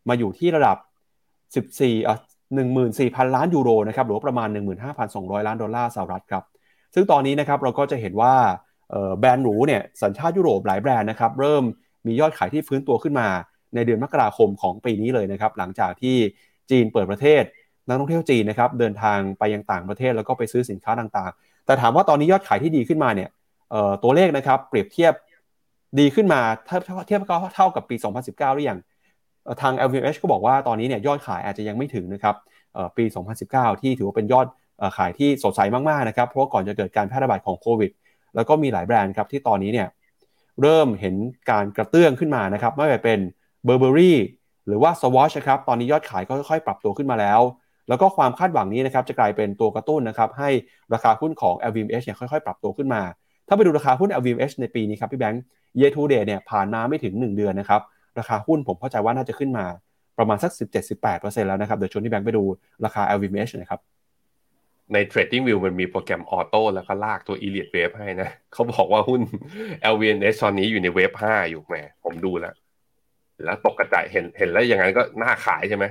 มาอยู่ที่ระดับหนึ่งหมื่นสี่พันล้านยูโรนะครับหรือประมาณ หนึ่งหมื่นห้าพันสองร้อยล้านดอลลาร์สหรัฐครับซึ่งตอนนี้นะครับเราก็จะเห็นว่าแบรนด์หรูเนี่ยสัญชาติยุโรปหลายแบรนด์นะครับเริ่มมียอดขายที่ฟื้นตัวขึ้นมาในเดือนมกราคมของปีนี้เลยนะครับหลังจากที่จีนเปิดประเทศนักท่องเที่ยวจีนนะครับเดินทางไปยังต่างประเทศแล้วก็ไปซื้อสินค้าต่างๆแต่ถามว่าตอนนี้ยอดขายที่ดีขึ้นมาเนี่ยตัวเลขนะครับเปรียบเทียบดีขึ้นมาถ้าเทียบก็เท่ากับปีสองพันสิบเก้าหรือยังทาง แอล วี เอ็ม เอช ก็บอกว่าตอนนี้เนี่ยยอดขายอาจจะยังไม่ถึงนะครับปีสองพันสิบเก้าที่ถือว่าเป็นยอดขายที่สดใสมากๆนะครับเพราะก่อนจะเกิดการแพร่ระบาดของโควิดแล้วก็มีหลายแบรนด์ครับที่ตอนนี้เนี่ยเริ่มเห็นการกระเตื้องขึ้นมานะครับไม่ว่าเป็นเบอร์เบอรี่หรือว่า Swatch ครับตอนนี้ยอดขายก็ค่อยๆปรับตัวขึ้นมาแล้วแล้วก็ความคาดหวังนี้นะครับจะกลายเป็นตัวกระตุ้นนะครับให้ราคาหุ้นของ แอล วี เอ็ม เอช เนี่ยค่อยๆปรับตัวขึ้นมาถ้าไปดูราคาหุ้น แอล วี เอ็ม เอช ในปีนี้ครับพี่แบงค์ Year to date เนี่ยผ่านมาไม่ถึงหนึ่งเดือนนะครับ ราคาหุ้นผมเข้าใจว่าน่าจะขึ้นมาประมาณสัก สิบเจ็ดถึงสิบแปดเปอร์เซ็นต์ แล้วนะครับเดี๋ยวชวนที่แบงค์ไปดูราคา แอล วี เอ็ม เอช หน่อยครับใน Trading View มันมีโปรแกรมออโต้แล้วก็ลากตัว Elliott Wave ให้นะเขาบอกว่าหุ้น แอล วี เอ็ม เอช ตอนนี้อยู่ใน Wave ห้าอยู่แหมผมดูแล้วแล้วตกกระจายเห็นเห็นแล้วอย่างนั้นก็น่าขายใช่ไหม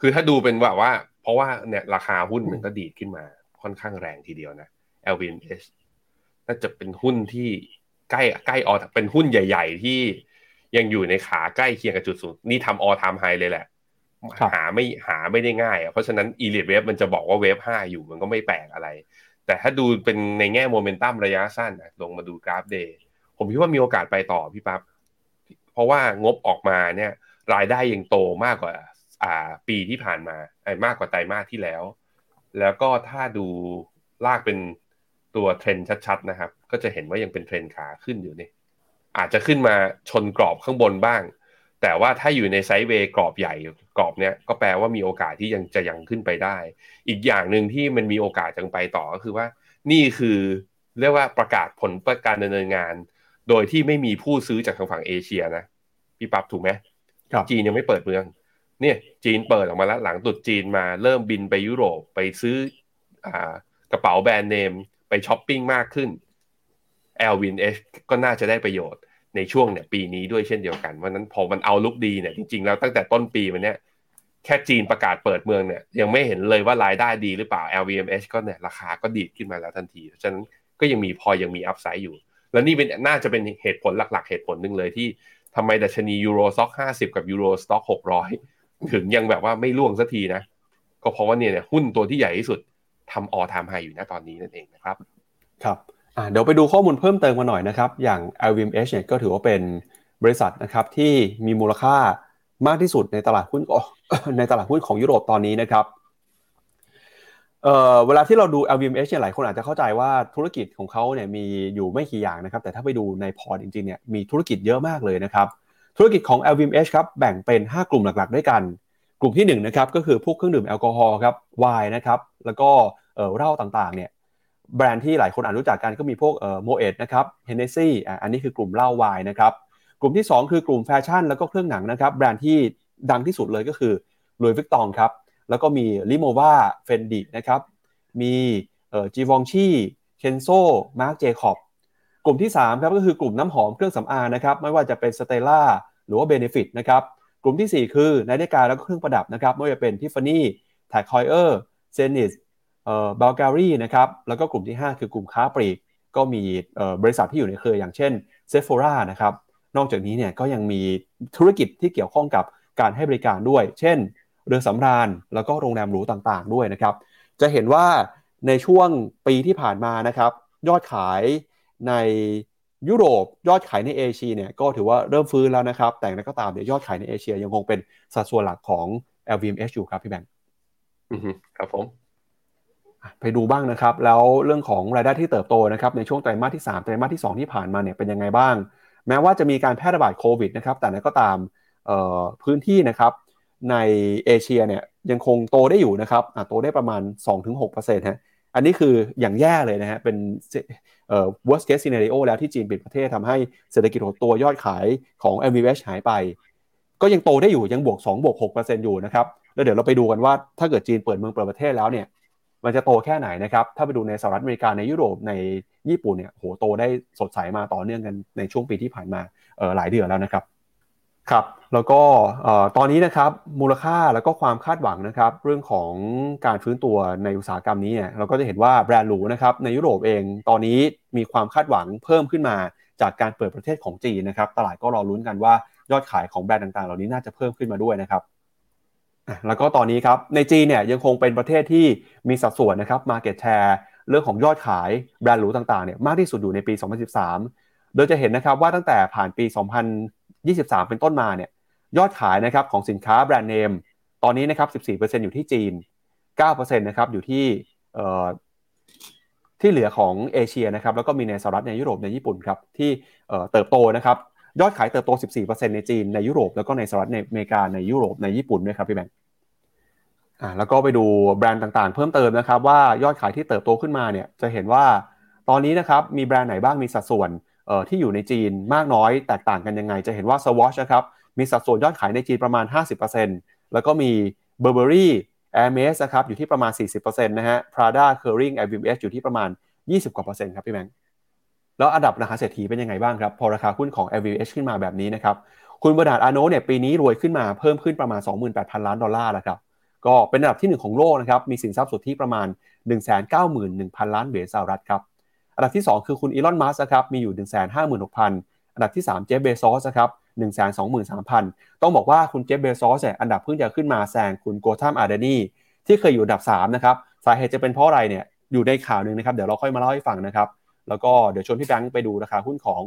คือถ้าดูเป็นแบบว่าเพราะว่าเนี่ยราคาหุ้นมันก็ดีดขึ้นมาค่อนข้างแรงทีเดียวนะ แอล วี เอ็ม เอช น่าจะเป็นหุ้นที่ใกล้ใกล้ออเป็นหุ้นใหญ่ๆที่ยังอยู่ในขาใกล้เคียงกับจุดสูงนี่ทำ all time high เลยแหละหาไม่หาไม่ได้ง่ายอ่ะเพราะฉะนั้น Elliott Wave มันจะบอกว่า Wave ห้าอยู่มันก็ไม่แปลกอะไรแต่ถ้าดูเป็นในแง่โมเมนตัมระยะสั้นนะลงมาดูกราฟ Day ผมคิดว่ามีโอกาสไปต่อพี่ปั๊บเพราะว่างบออกมาเนี่ยรายได้ยังโตมากกว่าอ่าปีที่ผ่านมาไอ้มากกว่าไตรมาสที่แล้วแล้วก็ถ้าดูลากเป็นตัวเทรนด์ชัดๆนะครับก็จะเห็นว่ายังเป็นเทรนด์ขาขึ้นอยู่นี่อาจจะขึ้นมาชนกรอบข้างบนบ้างแต่ว่าถ้าอยู่ในไซด์เวย์กรอบใหญ่กรอบเนี้ยก็แปลว่ามีโอกาสที่ยังจะยังขึ้นไปได้อีกอย่างนึงที่มันมีโอกาสจะไปต่อก็คือว่านี่คือเรียกว่าประกาศผลประการดำเนินงานโดยที่ไม่มีผู้ซื้อจากทางฝั่งเอเชียนะพี่ปั๊บถูกไหมจีนยังไม่เปิดเมืองเนี่ยจีนเปิดออกมาแล้วหลังตุดจีนมาเริ่มบินไปยุโรปไปซื้ออ่ากระเป๋าแบรนด์เนมไปช้อปปิ้งมากขึ้น แอล วี เอ็ม เอช ก็น่าจะได้ประโยชน์ในช่วงเนี่ยปีนี้ด้วยเช่นเดียวกันเพราะนั้นพอมันเอาลุกดีเนี่ยจริงๆแล้วตั้งแต่ต้นปีมันเนี่ยแค่จีนประกาศเปิดเมืองเนี่ยยังไม่เห็นเลยว่ารายได้ดีหรือเปล่า แอล วี เอ็ม เอช ก็เนี่ยราคาก็ดีดขึ้นมาแล้วทันทีเพราะฉะนั้นก็ยังมีพอยังมีอัพไซด์อยู่แล้วนี่เป็นน่าจะเป็นเหตุผลหลักๆเหตุผลนึงเลยที่ทำไมดัชนี Euro Stoxx ห้าสิบกับ Euro Stoxx หกร้อยถึงยังแบบว่าไม่ล่วงสักทีนะก็เพราะว่าเนี่ยหุ้นตัวที่ใหญ่ที่สุดทำ all time high อยู่ณตอนนี้นั่นเองนะครับครับเดี๋ยวไปดูข้อมูลเพิ่มเติมมาหน่อยนะครับอย่าง แอล วี เอ็ม เอช เนี่ยก็ถือว่าเป็นบริษัทนะครับที่มีมูลค่ามากที่สุดในตลาดหุ้นในตลาดหุ้นของยุโรปตอนนี้นะครับ เอ่อ เวลาที่เราดู แอล วี เอ็ม เอช เนี่ยหลายคนอาจจะเข้าใจว่าธุรกิจของเขาเนี่ยมีอยู่ไม่กี่อย่างนะครับแต่ถ้าไปดูในพอร์ตจริงๆเนี่ยมีธุรกิจเยอะมากเลยนะครับธุรกิจของ แอล วี เอ็ม เอช ครับแบ่งเป็นห้ากลุ่มหลักๆด้วยกันกลุ่มที่หนึ่งนะครับก็คือพวกเครื่องดื่มแอลกอฮอล์ครับไวน์นะครับแล้วก็เอ่อเหล้าต่างๆเนี่ยแบรนด์ที่หลายคนอาจรู้จักกันก็มีพวกเอ่อโมเอทนะครับเฮนเนสซี่อ่ะอันนี้คือกลุ่มเหล้าไวน์นะครับกลุ่มที่สองคือกลุ่มแฟชั่นแล้วก็เครื่องหนังนะครับแบรนด์ที่ดังที่สุดเลยก็คือหลุยส์วิกตองครับแล้วก็มีลิโมวาเฟนดินะครับมีเอ่อจีวองชี่เคนโซมาร์คเจคอบกลุ่มที่สามครับก็คือกลุ่มน้ำหอมเครื่องสำอางนะครับไม่ว่าจะเป็นสเตลล่าหรือว่าเบเนฟิตนะครับกลุ่มที่สี่คือนาฬิกาแล้วก็เครื่องประดับนะครับไม่ว่าจะเป็นทิฟฟานี่แทคคอยเออร์เซนิสเอ่อบัลการีนะครับแล้วก็กลุ่มที่ห้าคือกลุ่มค้าปลีกก็มีเอ่อบริษัทที่อยู่ในเครืออย่างเช่นเซฟโฟรานะครับนอกจากนี้เนี่ยก็ยังมีธุรกิจที่เกี่ยวข้องกับการให้บริการด้วยเช่นเรือสำราญแล้วก็โรงแรมหรูต่างๆด้วยนะครับจะเห็นว่าในช่วงปีที่ผ่านมานะครับยอดขายในยุโรปยอดขายในเอเชียเนี่ยก็ถือว่าเริ่มฟื้นแล้วนะครับแต่ก็ตามเนี่ยยอดขายในเอเชียยังคงเป็นสัดส่วนหลักของ แอล วี เอ็ม เอช อยู่ครับพี่แบงค์อือครับผมไปดูบ้างนะครับแล้วเรื่องของรายได้ที่เติบโตนะครับในช่วงไตรมาสที่สามไตรมาสที่สองที่ผ่านมาเนี่ยเป็นยังไงบ้างแม้ว่าจะมีการแพร่ระบาดโควิดนะครับแต่ก็ตามพื้นที่นะครับในเอเชียเนี่ยยังคงโตได้อยู่นะครับโตได้ประมาณ สองถึงหกเปอร์เซ็นต์ ฮะอันนี้คืออย่างแย่เลยนะฮะเป็นเอ่อ worst case scenario แล้วที่จีนปิดประเทศทำให้เศรษฐกิจหดตัวยอดขายของ แอล วี เอ็ม เอช หายไปก็ยังโตได้อยู่ยังบวกสองบวก หกเปอร์เซ็นต์ อยู่นะครับแล้วเดี๋ยวเราไปดูกันว่าถ้าเกิดจีนเปิดเมืองเปิดประเทศแล้วเนี่ยมันจะโตแค่ไหนนะครับถ้าไปดูในสหรัฐอเมริกาในยุโรปในญี่ปุ่นเนี่ยโหโตได้สดใสมาต่อเนื่องกันในช่วงปีที่ผ่านมาเอ่อหลายเดือนแล้วนะครับครับแล้วก็เอ่อตอนนี้นะครับมูลค่าแล้วก็ความคาดหวังนะครับเรื่องของการฟื้นตัวในอุตสาหกรรมนี้เนี่ยเราก็จะเห็นว่าแบรนด์หรูนะครับในยุโรปเองตอนนี้มีความคาดหวังเพิ่มขึ้นมาจากการเปิดประเทศของจีนนะครับตลาดก็รอลุ้นกันว่ายอดขายของแบรนด์ต่างๆเหล่านี้น่าจะเพิ่มขึ้นมาด้วยนะครับแล้วก็ตอนนี้ครับในจีนเนี่ยยังคงเป็นประเทศที่มีสัดส่วนนะครับ market share เรื่องของยอดขายแบรนด์หรูต่างๆเนี่ยมากที่สุดอยู่ในปีสองพันสิบสามโดยจะเห็นนะครับว่าตั้งแต่ผ่านปีสองพันยี่สิบสามเป็นต้นมาเนี่ยยอดขายนะครับของสินค้าแบรนด์เนมตอนนี้นะครับ สิบสี่เปอร์เซ็นต์ อยู่ที่จีน เก้าเปอร์เซ็นต์ นะครับอยู่ที่เอ่อที่เหลือของเอเชียนะครับแล้วก็มีในสหรัฐในยุโรปในญี่ปุ่นครับที่เอ่อเติบโตนะครับยอดขายเติบโต สิบสี่เปอร์เซ็นต์ ในจีนในยุโรปแล้วก็ในสหรัฐในอเมริกาในยุโรปในญี่ปุ่นด้วยครับพี่แบงค์อ่าแล้วก็ไปดูแบรนด์ต่างๆเพิ่มเติมนะครับว่ายอดขายที่เติบโตขึ้นมาเนี่ยจะเห็นว่าตอนนี้นะครับมีแบรนด์ไหนบ้างมีสัดส่วนเอ่อที่อยู่ในจีนมากน้อยแตกต่างกันยังไงจะเห็นว่า Swatch นะครับมี มีสัดส่วนยอดขายในจีนประมาณ ห้าสิบเปอร์เซ็นต์ แล้วก็มี Burberry Hermes นะครับอยู่ที่ประมาณ สี่สิบเปอร์เซ็นต์ นะฮะ Prada Kering แอล วี เอ็ม เอช อยู่ที่ประมาณ ยี่สิบ กว่าเปอร์เซ็นต์ครับพี่แบงค์แล้วอันดับมหาเศรษฐีเป็นยังไงบ้างครับพอราคาหุ้นของ แอล วี เอ็ม เอช ขึ้นมาแบบนี้นะครับคุณบดาดอาโนะเนี่ยปีนี้รวยขึ้นมาเพิ่มขึ้นประมาณ สองหมื่นแปดพัน ล้านดอลลาร์แล้วครับก็เป็นอันดับที่หนึ่งของโลกนะครับมีสินทรัพย์สุทธิประมาณ หนึ่งแสนเก้าหมื่นหนึ่งพัน ล้านเหรียญสหรัฐครับอันดับที่สองคือคุณอีลอนมัสก์ครับมีอยู่ หนึ่งแสนห้าหมื่นหกพัน อันดับที่สามเจฟเบซอสครับ หนึ่งแสนสองหมื่นสามพัน ต้องบอกว่าคุณเจฟเบซอสเนี่ยอันดับเพิ่งจะขึ้นมาแซงคุณโกทัมอาดานีที่เคยอยู่อันดับสามนะครับสาเหตุจะเป็นเพราะอะไรเนี่ยอยู่ในข่าวนึงนะครับเดี๋ยวเราค่อยมาเล่าให้ฟังนะครับแล้วก็เดี๋ยวชวนพี่แบงค์ไปดูราคาหุ้นของ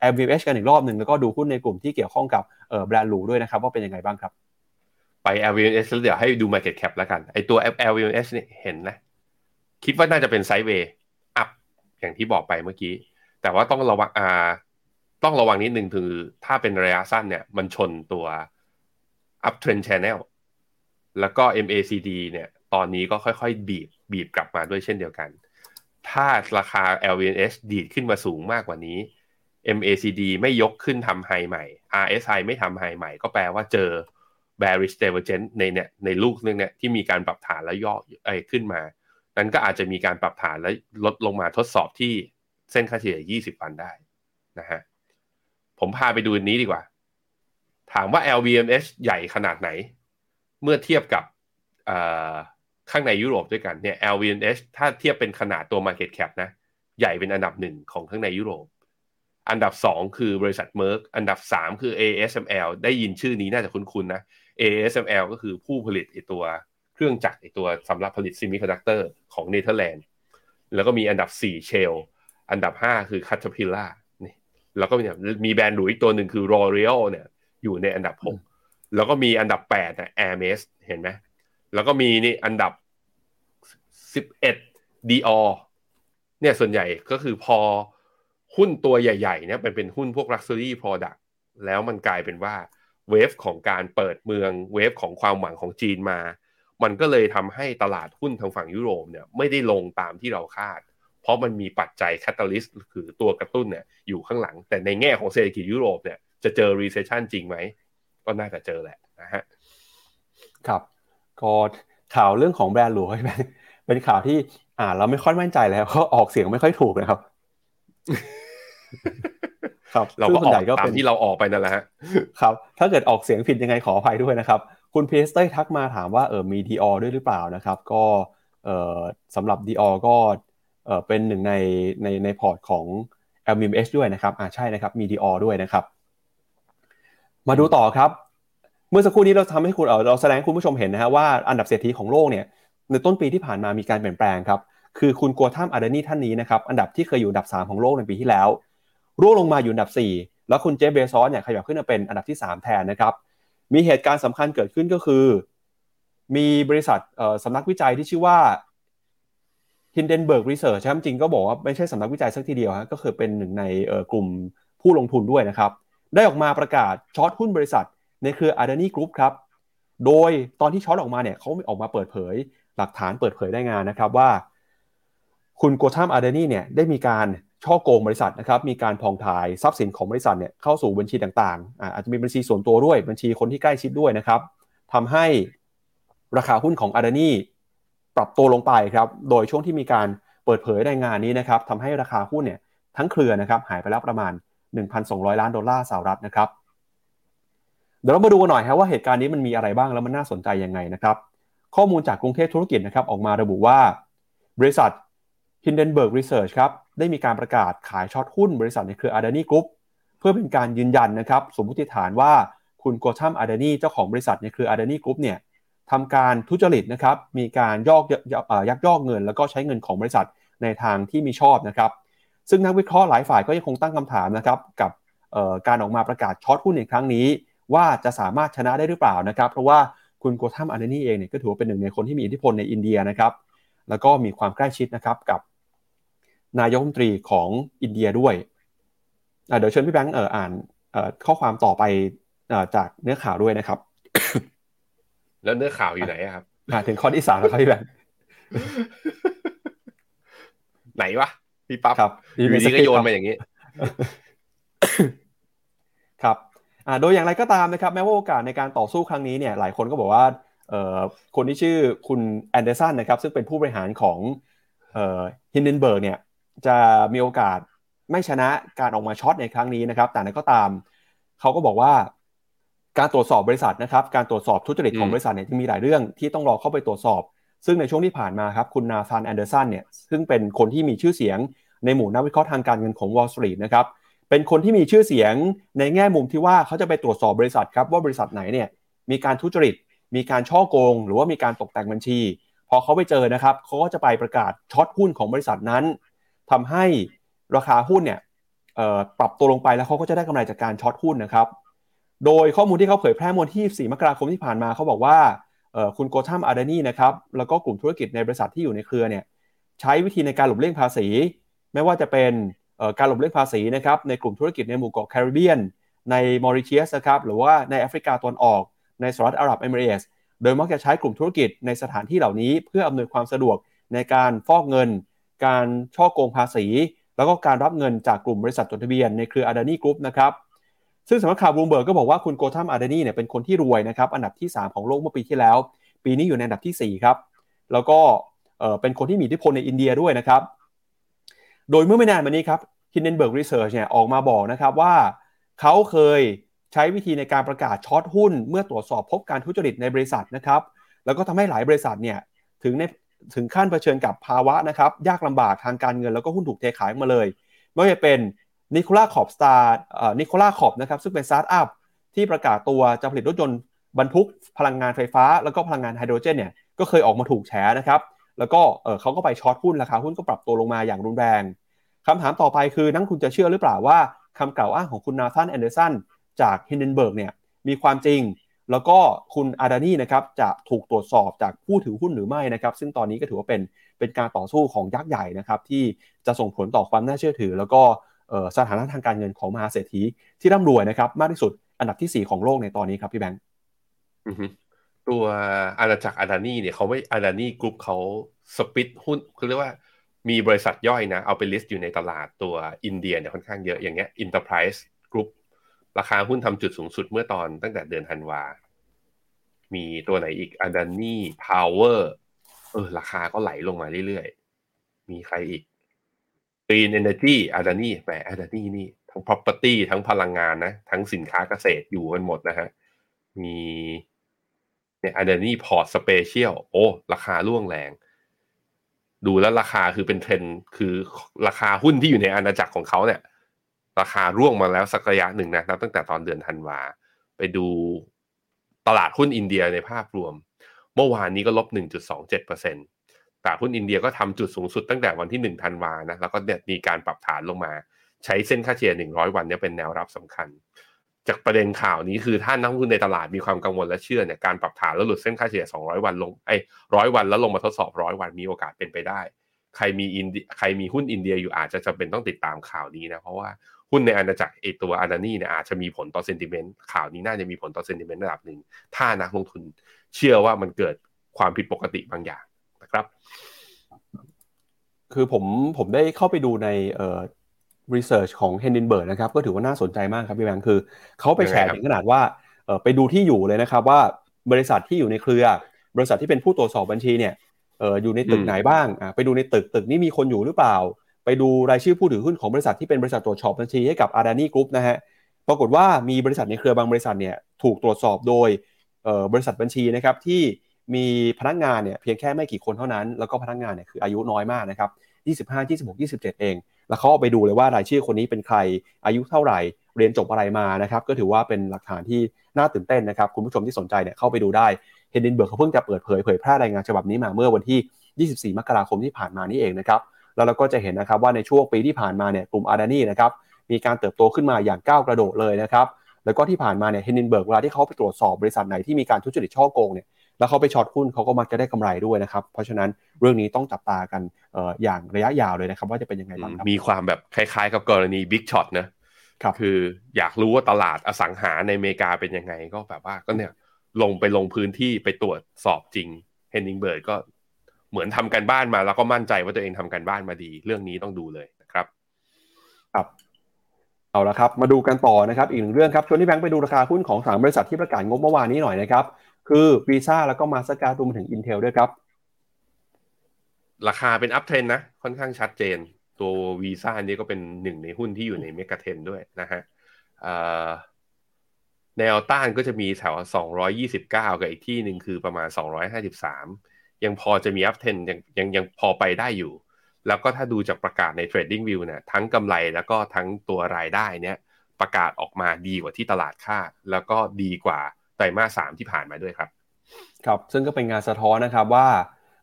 แอล วี เอ็ม เอช กันอีกรอบนึงแล้วก็ดูหุ้นในกลุ่มที่เกี่ยวข้องกับเอ่อแบรนด์หรูด้วยนะครับว่าเป็นยังไงบ้างครับไป แอล วี เอ็ม เอช เดี๋ยวให้ดู market cap แล้วกันไอ้ตัว แอล วี เอ็ม เอช เนี่ยเห็นนะคิดว่าน่าจะเป็นไซด์เวย์อัพอย่างที่บอกไปเมื่อกี้แต่ว่าต้องระวังอ่าต้องระวังนิดนึงคือถ้าเป็นระยะสั้นเนี่ยมันชนตัว uptrend channel แล้วก็ เอ็ม เอ ซี ดี เนี่ยตอนนี้ก็ค่อยๆบีบบีบกลับมาด้วยเช่นเดียวกันถ้าราคา แอล วี เอ็ม เอช ดีดขึ้นมาสูงมากกว่านี้ เอ็ม เอ ซี ดี ไม่ยกขึ้นทำไฮใหม่ อาร์ เอส ไอ ไม่ทำไฮใหม่ก็แปลว่าเจอ bearish divergence ในเนี่ยในลูกนึงเนี่ยที่มีการปรับฐานแล้วย่อไอ้ขึ้นมานั้นก็อาจจะมีการปรับฐานและลดลงมาทดสอบที่เส้นค่าเฉลี่ยยี่สิบวันได้นะฮะผมพาไปดูอันนี้ดีกว่าถามว่า แอล วี เอ็ม เอช ใหญ่ขนาดไหนเมื่อเทียบกับข้างในยุโรปด้วยกันเนี่ย แอล วี เอ็ม เอช ถ้าเทียบเป็นขนาดตัว market cap นะใหญ่เป็นอันดับหนึ่งของข้างในยุโรปอันดับสองคือบริษัท Merck อันดับสามคือ เอ เอส เอ็ม แอล ได้ยินชื่อนี้น่าจะคุ้นๆนะ เอ เอส เอ็ม แอล ก็คือผู้ผลิตไอ้ตัวเครื่องจักรไอ้ตัวสำหรับผลิต Semiconductor ของเนเธอร์แลนด์แล้วก็มีอันดับสี่ Shell อันดับห้าคือ Caterpillar นี่แล้วก็มีมีแบรนด์หรูอีกตัวหนึ่งคือ L'Oreal เนี่ยอยู่ในอันดับหกแล้วก็มีอันดับแปดน่ะ Hermes เห็นไหมแล้วก็มีนี่อันดับสิบเอ็ด Dior เนี่ยส่วนใหญ่ก็คือพอหุ้นตัวใหญ่ๆเนี่ยเป็นเป็นหุ้นพวก Luxury Product แล้วมันกลายเป็นว่าเวฟของการเปิดเมืองเวฟของความหวังของจีนมามันก็เลยทำให้ตลาดหุ้นทางฝั่งยุโรปเนี่ยไม่ได้ลงตามที่เราคาดเพราะมันมีปัจจัย Catalyst คือตัวกระตุ้นเนี่ยอยู่ข้างหลังแต่ในแง่ของเศรษฐกิจยุโรปเนี่ยจะเจอ Recession จริงไหมก็น่าจะเจอแหละนะฮะครับก็ข่าวเรื่องของแบรนด์หรูใช่ไหมเป็นข่าวที่อ่านแล้วไม่ค่อยมั่นใจแล้วก็ออกเสียงไม่ค่อยถูกนะครับครับเราก็ออกตามที่เราออกไปนั่นแหละฮะครับถ้าเกิดออกเสียงผิดยังไงขออภัยด้วยนะครับคุณเพสเต้ทักมาถามว่าเออมี Dior ด้วยหรือเปล่านะครับก็เออสำหรับ Dior ก็เออเป็นหนึ่งในในในพอร์ตของ แอล วี เอ็ม เอช ด้วยนะครับอ่าใช่นะครับมี Dior ด้วยนะครับมาดูต่อครับเมื่อสักครู่นี้เราทำให้คุณเออเราแสดงให้คุณผู้ชมเห็นนะฮะว่าอันดับเศรษฐีของโลกเนี่ยในต้นปีที่ผ่านมามีการเปลี่ยนแปลงครับคือคุณกัวทัมอาดานีท่านนี้นะครับอันดับที่เคยอยู่อันดับสามของโลกในปีที่แล้วร่วงลงมาอยู่อันดับสี่แล้วคุณเจฟเบซอสเนี่ยขยับขึ้นมาเป็นอันดับที่สามแทนนะครับมีเหตุการณ์สำคัญเกิดขึ้นก็คือมีบริษัทสำนักวิจัยที่ชื่อว่า Hindenburg Research จริงๆก็บอกว่าไม่ใช่สำนักวิจัยสักทีเดียวฮะก็คือเป็นหนึ่งในกลุ่มผู้ลงทุนด้วยนะครับได้ออกมาประกาศช็อตหุ้นบริษัทในเครือ Adani Group ครับโดยตอนที่ช็อตออกมาเนี่ยเขาออกมาเปิดเผยหลักฐานเปิดเผยได้งานนะครับว่าคุณโกทัมอาดานีเนี่ยได้มีการช่อโกงบริษัทนะครับมีการพองถ่ายทรัพย์สินของบริษัทเนี่ยเข้าสู่บัญชีต่างๆ อ, อาจจะมีบัญชีส่วนตัวด้วยบัญชีคนที่ใกล้ชิดด้วยนะครับทำให้ราคาหุ้นของอาดานีปรับตัวลงไปครับโดยช่วงที่มีการเปิดเผยรายงานนี้นะครับทำให้ราคาหุ้นเนี่ยทั้งเครือนะครับหายไปแล้วประมาณ หนึ่งพันสองร้อย ล้านดอลลาร์สหรัฐนะครับเดี๋ยวเรามาดูกันหน่อยฮะว่าเหตุการณ์นี้มันมีอะไรบ้างแล้วมันน่าสนใจยังไงนะครับข้อมูลจากกรุงเทพธุรกิจนะครับออกมาระบุว่าบริษัท Hindenburg Research ครับได้มีการประกาศขายช็อตหุ้นบริษัทในเครือ Adani Group เพื่อเป็นการยืนยันนะครับสมมติฐานว่าคุณโกทัม อาดานีเจ้าของบริษัทในเครือ Adani Group เนี่ยทำการทุจริตนะครับมีการยอกยักยอกเงินแล้วก็ใช้เงินของบริษัทในทางที่มิชอบนะครับซึ่งนักวิเคราะห์หลายฝ่ายก็ยังคงตั้งคำถามนะครับกับการออกมาประกาศช็อตหุ้นในครั้งนี้ว่าจะสามารถชนะได้หรือเปล่านะครับเพราะว่าคุณโกทัม อาดานีเองเนี่ยก็ถือว่าเป็นหนึ่งในคนที่มีอิทธิพลในอินเดียนะครับแล้วก็มีความใกล้ชิดนะครับกับนายกรัฐมนตรีของอินเดียด้วยเดี๋ยวเชิญพี่แบงค์เอ่ออ่านเอ่อข้อความต่อไปเอ่อจากเนื้อข่าวด้วยนะครับ แล้วเนื้อข่าวอยู่ไหนอ่ะครับอ่าถึงข้อที่สามแล้วครับพี่แบงค์ ไหนวะพี่ปั๊บครับอยู่ดีก็โยนมาอย่างงี้ ครับ โดยอย่างไรก็ตามนะครับแม้ว่าโอกาสในการต่อสู้ครั้งนี้เนี่ยหลายคนก็บอกว่าคนที่ชื่อคุณแอนเดอร์สันนะครับซึ่งเป็นผู้บริหารของฮินเดนเบิร์กเนี่ยจะมีโอกาสไม่ชนะการออกมาช็อตในครั้งนี้นะครับแต่นั้นก็ตามเขาก็บอกว่าการตรวจสอบบริษัทนะครับการตรวจสอบทุจริตของบริษัทเนี่ยมีหลายเรื่องที่ต้องรอเข้าไปตรวจสอบซึ่งในช่วงที่ผ่านมาครับคุณนาธานแอนเดอร์สันเนี่ยซึ่งเป็นคนที่มีชื่อเสียงในหมู่นักวิเคราะห์ทางการเงินของ Wall Street นะครับเป็นคนที่มีชื่อเสียงในแง่มุมที่ว่าเขาจะไปตรวจสอบบริษัทครับว่าบริษัทไหนเนี่ยมีการทุจริตมีการฉ้อโกงหรือว่ามีการตกแต่งบัญชีพอเขาไปเจอนะครับเขาก็จะไปประกาศช็อตหุ้นของบริษัทนั้นทำให้ราคาหุ้นเนี่ยปรับตัวลงไปแล้วเขาก็จะได้กำไรจากการช็อตหุ้นนะครับโดยข้อมูลที่เขาเผยแพร่เมื่อวันที่ยี่สิบสี่มกราคมที่ผ่านมาเขาบอกว่าคุณโกทัม อาดานีนะครับแล้วก็กลุ่มธุรกิจในบริษัทที่อยู่ในเครือเนี่ยใช้วิธีในการหลบเลี่ยงภาษีไม่ว่าจะเป็นการหลบเลี่ยงภาษีนะครับในกลุ่มธุรกิจในหมู่เกาะแคริบเบียนในมอริเชียสนะครับหรือว่าในแอฟริกาตะวันออกในสหรัฐอาหรับเอมิเรตส์โดยมักจะใช้กลุ่มธุรกิจในสถานที่เหล่านี้เพื่ออำนวยความสะดวกในการฟอกเงินการช่อโกงภาษีแล้วก็การรับเงินจากกลุ่มบริษัทจดทะเบียนในเครือ Adani Group นะครับซึ่งสำนักข่าวบลูมเบิร์กก็บอกว่าคุณโกทัม อาดานีเนี่ยเป็นคนที่รวยนะครับอันดับที่สามของโลกเมื่อปีที่แล้วปีนี้อยู่ในอันดับที่สี่ครับแล้วก็เอ่อเป็นคนที่มีอิทธิพลในอินเดียด้วยนะครับโดยเมื่อไม่นานมานี้ครับ Hindenburg Research เนี่ยออกมาบอกนะครับว่าเขาเคยใช้วิธีในการประกาศช็อตหุ้นเมื่อตรวจสอบพบการทุจริตในบริษัทนะครับแล้วก็ทำให้หลายบริษัทเนี่ยถึงในถึงขั้นเผชิญกับภาวะนะครับยากลำบากทางการเงินแล้วก็หุ้นถูกเทขายมาเลยไม่ว่าจะเป็นนิโคล่าคอร์ปสตาร์เอ่อนิโคล่าคอร์ปนะครับซึ่งเป็นสตาร์ทอัพที่ประกาศตัวจะผลิตรถยนต์บรรทุกพลังงานไฟฟ้าแล้วก็พลังงานไฮโดรเจนเนี่ยก็เคยออกมาถูกแฉนะครับแล้วก็เอ่อเขาก็ไปช็อตหุ้นราคาหุ้นก็ปรับตัวลงมาอย่างรุนแรงคำถามต่อไปคือนักลงทุนจะเชื่อหรือเปล่าว่าคำกล่าวอ้างของคุณนาธานแอนเดอร์สันจาก Hindenburg เนี่ยมีความจริงแล้วก็คุณ Adani นะครับจะถูกตรวจสอบจากผู้ถือหุ้นหรือไม่นะครับซึ่งตอนนี้ก็ถือว่าเป็นเป็นการต่อสู้ของยักษ์ใหญ่นะครับที่จะส่งผลต่อความน่าเชื่อถือแล้วก็สถานะทางการเงินของมหาเศรษฐีที่ร่ำรวยนะครับมากที่สุดอันดับที่สี่ของโลกในตอนนี้ครับพี่แบงค์ตัวอาณาจักร Adani เนี่ยเขาไม่ Adani Group เขาสปิทหุ้นคือเรียกว่ามีบริษัทย่อยนะเอาไปลิสต์อยู่ในตลาดตัวอินเดียเนี่ยค่อนข้างเยอะอย่างเงี้ย Enterprise Groupราคาหุ้นทำจุดสูงสุดเมื่อตอนตั้งแต่เดือนธันวามีตัวไหนอีก Adani Power เออราคาก็ไหลลงมาเรื่อยๆมีใครอีก Green Energy Adani แหม Adani นี่ทั้ง property ทั้งพลังงานนะทั้งสินค้าเกษตรอยู่กันหมดนะฮะมีเนี่ย Adani Port Special โอ้ราคาร่วงแรงดูแล้วราคาคือเป็นเทรนด์คือราคาหุ้นที่อยู่ในอาณาจักรของเขาเนี่ยราคาร่วงมาแล้วสักระยะหนึ่งนะตั้งแต่ตอนเดือนธันวาไปดูตลาดหุ้นอินเดียในภาพรวมเมื่อวานนี้ก็ลบ หนึ่งจุดสองเจ็ดเปอร์เซ็นต์ ตลาดหุ้นอินเดียก็ทำจุดสูงสุดตั้งแต่วันที่หนึ่งธันวานะแล้วก็มีการปรับฐานลงมาใช้เส้นค่าเฉลี่ยหนึ่งร้อยวันเนี่ยเป็นแนวรับสำคัญจากประเด็นข่าวนี้คือถ้านักลงทุนในตลาดมีความกังวลและเชื่อเนี่ยการปรับฐานแล้วหลุดเส้นค่าเฉลี่ยสองร้อยวันลงไอ้หนึ่งร้อยวันแล้วลงมาทดสอบหนึ่งร้อยวันมีโอกาสเป็นไปได้ใครมีอินใครมีหุ้นอินเดียอยู่อาจจะจำเป็นต้องติดตามข่าวนี้นะเพราะว่าหุ้นในอาณาจักรไอ้ตัว Adani เนี่ยอาจจะมีผลต่อเซนติเมนต์ข่าวนี้น่าจะมีผลต่อเซนติเมนต์ระดับหนึ่งถ้านักลงทุนเชื่อว่ามันเกิดความผิดปกติบางอย่างนะครับคือผมผมได้เข้าไปดูในเอ่อ research ของ Hindenburg นะครับก็ถือว่าน่าสนใจมากครับพี่แบงค์คือเขาไปแชร์ถึงขนาดว่าเอ่อไปดูที่อยู่เลยนะครับว่าบริษัทที่อยู่ในเครือบริษัทที่เป็นผู้ตรวจสอบบัญชีเนี่ยเอ่ออยู่ในตึกไหนบ้างอ่ะไปดูในตึกตึกนี้มีคนอยู่หรือเปล่าไปดูรายชื่อผู้ถือหุ้นของบริษัทที่เป็นบริษัทตรวจสอบบัญชีให้กับ Adani Group นะฮะปรากฏว่ามีบริษัทในเครือบางบริษัทเนี่ยถูกตรวจสอบโดยเอ่อบริษัทบัญชีนะครับที่มีพนักงานเนี่ยเพียงแค่ไม่กี่คนเท่านั้นแล้วก็พนักงานเนี่ยคืออายุน้อยมากนะครับยี่สิบห้า ยี่สิบหก ยี่สิบเจ็ดเองแล้วเขาเอาไปดูเลยว่ารายชื่อคนนี้เป็นใครอายุเท่าไหร่เรียนจบอะไรมานะครับก็ถือว่าเป็นหลักฐานที่น่าตื่นเต้นนะครับคุณผู้ชมที่สนใจเนี่ยเข้าไปดูได้ Hindenburg เขาเพิ่งจะเปิดเผยเผยแพร่รายงานฉบับนี้มาเมื่อวันที่ยี่สิบสี่มกราคมที่ผ่านมานี่เองนะครับแล้วเราก็จะเห็นนะครับว่าในช่วงปีที่ผ่านมาเนี่ยกลุ่ม Adani นะครับมีการเติบโตขึ้นมาอย่างก้าวกระโดดเลยนะครับแล้วก็ที่ผ่านมาเนี่ย Hindenburg เวลาที่เขาไปตรวจสอบบริษัทไหนที่มีการทุจริตฉ้อโกงเนี่ยแล้วเขาไปช็อตหุ้นเขาก็มักจะได้กำไรด้วยนะครับเพราะฉะนั้นเรื่องนี้ต้องจับตากันเอ่ออย่างระยะยาวเลยนะครับว่าจะเป็นยังไงบ้างครับมีความแบบคล้ายๆกับกรณี Big Shot นะครับคืออยากรู้ว่าตลาดอสังหาในอเมริกาเป็นยังไงก็แบบว่าก็เนี่ยลงไปลงพื้นที่ไปตรวจสอบจริง Hindenburg ก็เหมือนทำกันบ้านมาแล้วก็มั่นใจว่าตัวเองทำกันบ้านมาดีเรื่องนี้ต้องดูเลยนะครับครับ เอาละครับมาดูกันต่อนะครับอีกหนึ่งเรื่องครับชวนที่แบงค์ไปดูราคาหุ้นของสามบริษัทที่ประกาศงบเมื่อวานนี้หน่อยนะครับคือ Visa แล้วก็ Mastercard รวมถึง Intel ด้วยครับราคาเป็นอัพเทรนนะค่อนข้างชัดเจนตัว Visa นี่ก็เป็นหนึ่งในหุ้นที่อยู่ในเมกะเทรนด้วยนะฮะแนวต้านก็จะมีแถวสองร้อยยี่สิบเก้ากับอีกที่หนึ่งคือประมาณสองร้อยห้าสิบสามยังพอจะมีอัพเทรนยังยังยังพอไปได้อยู่แล้วก็ถ้าดูจากประกาศใน Trading View เนี่ยทั้งกำไรแล้วก็ทั้งตัวรายได้เนี่ยประกาศออกมาดีกว่าที่ตลาดคาดแล้วก็ดีกว่าไตรมาสสามที่ผ่านมาด้วยครับครับซึ่งก็เป็นงานสะท้อนนะครับว่า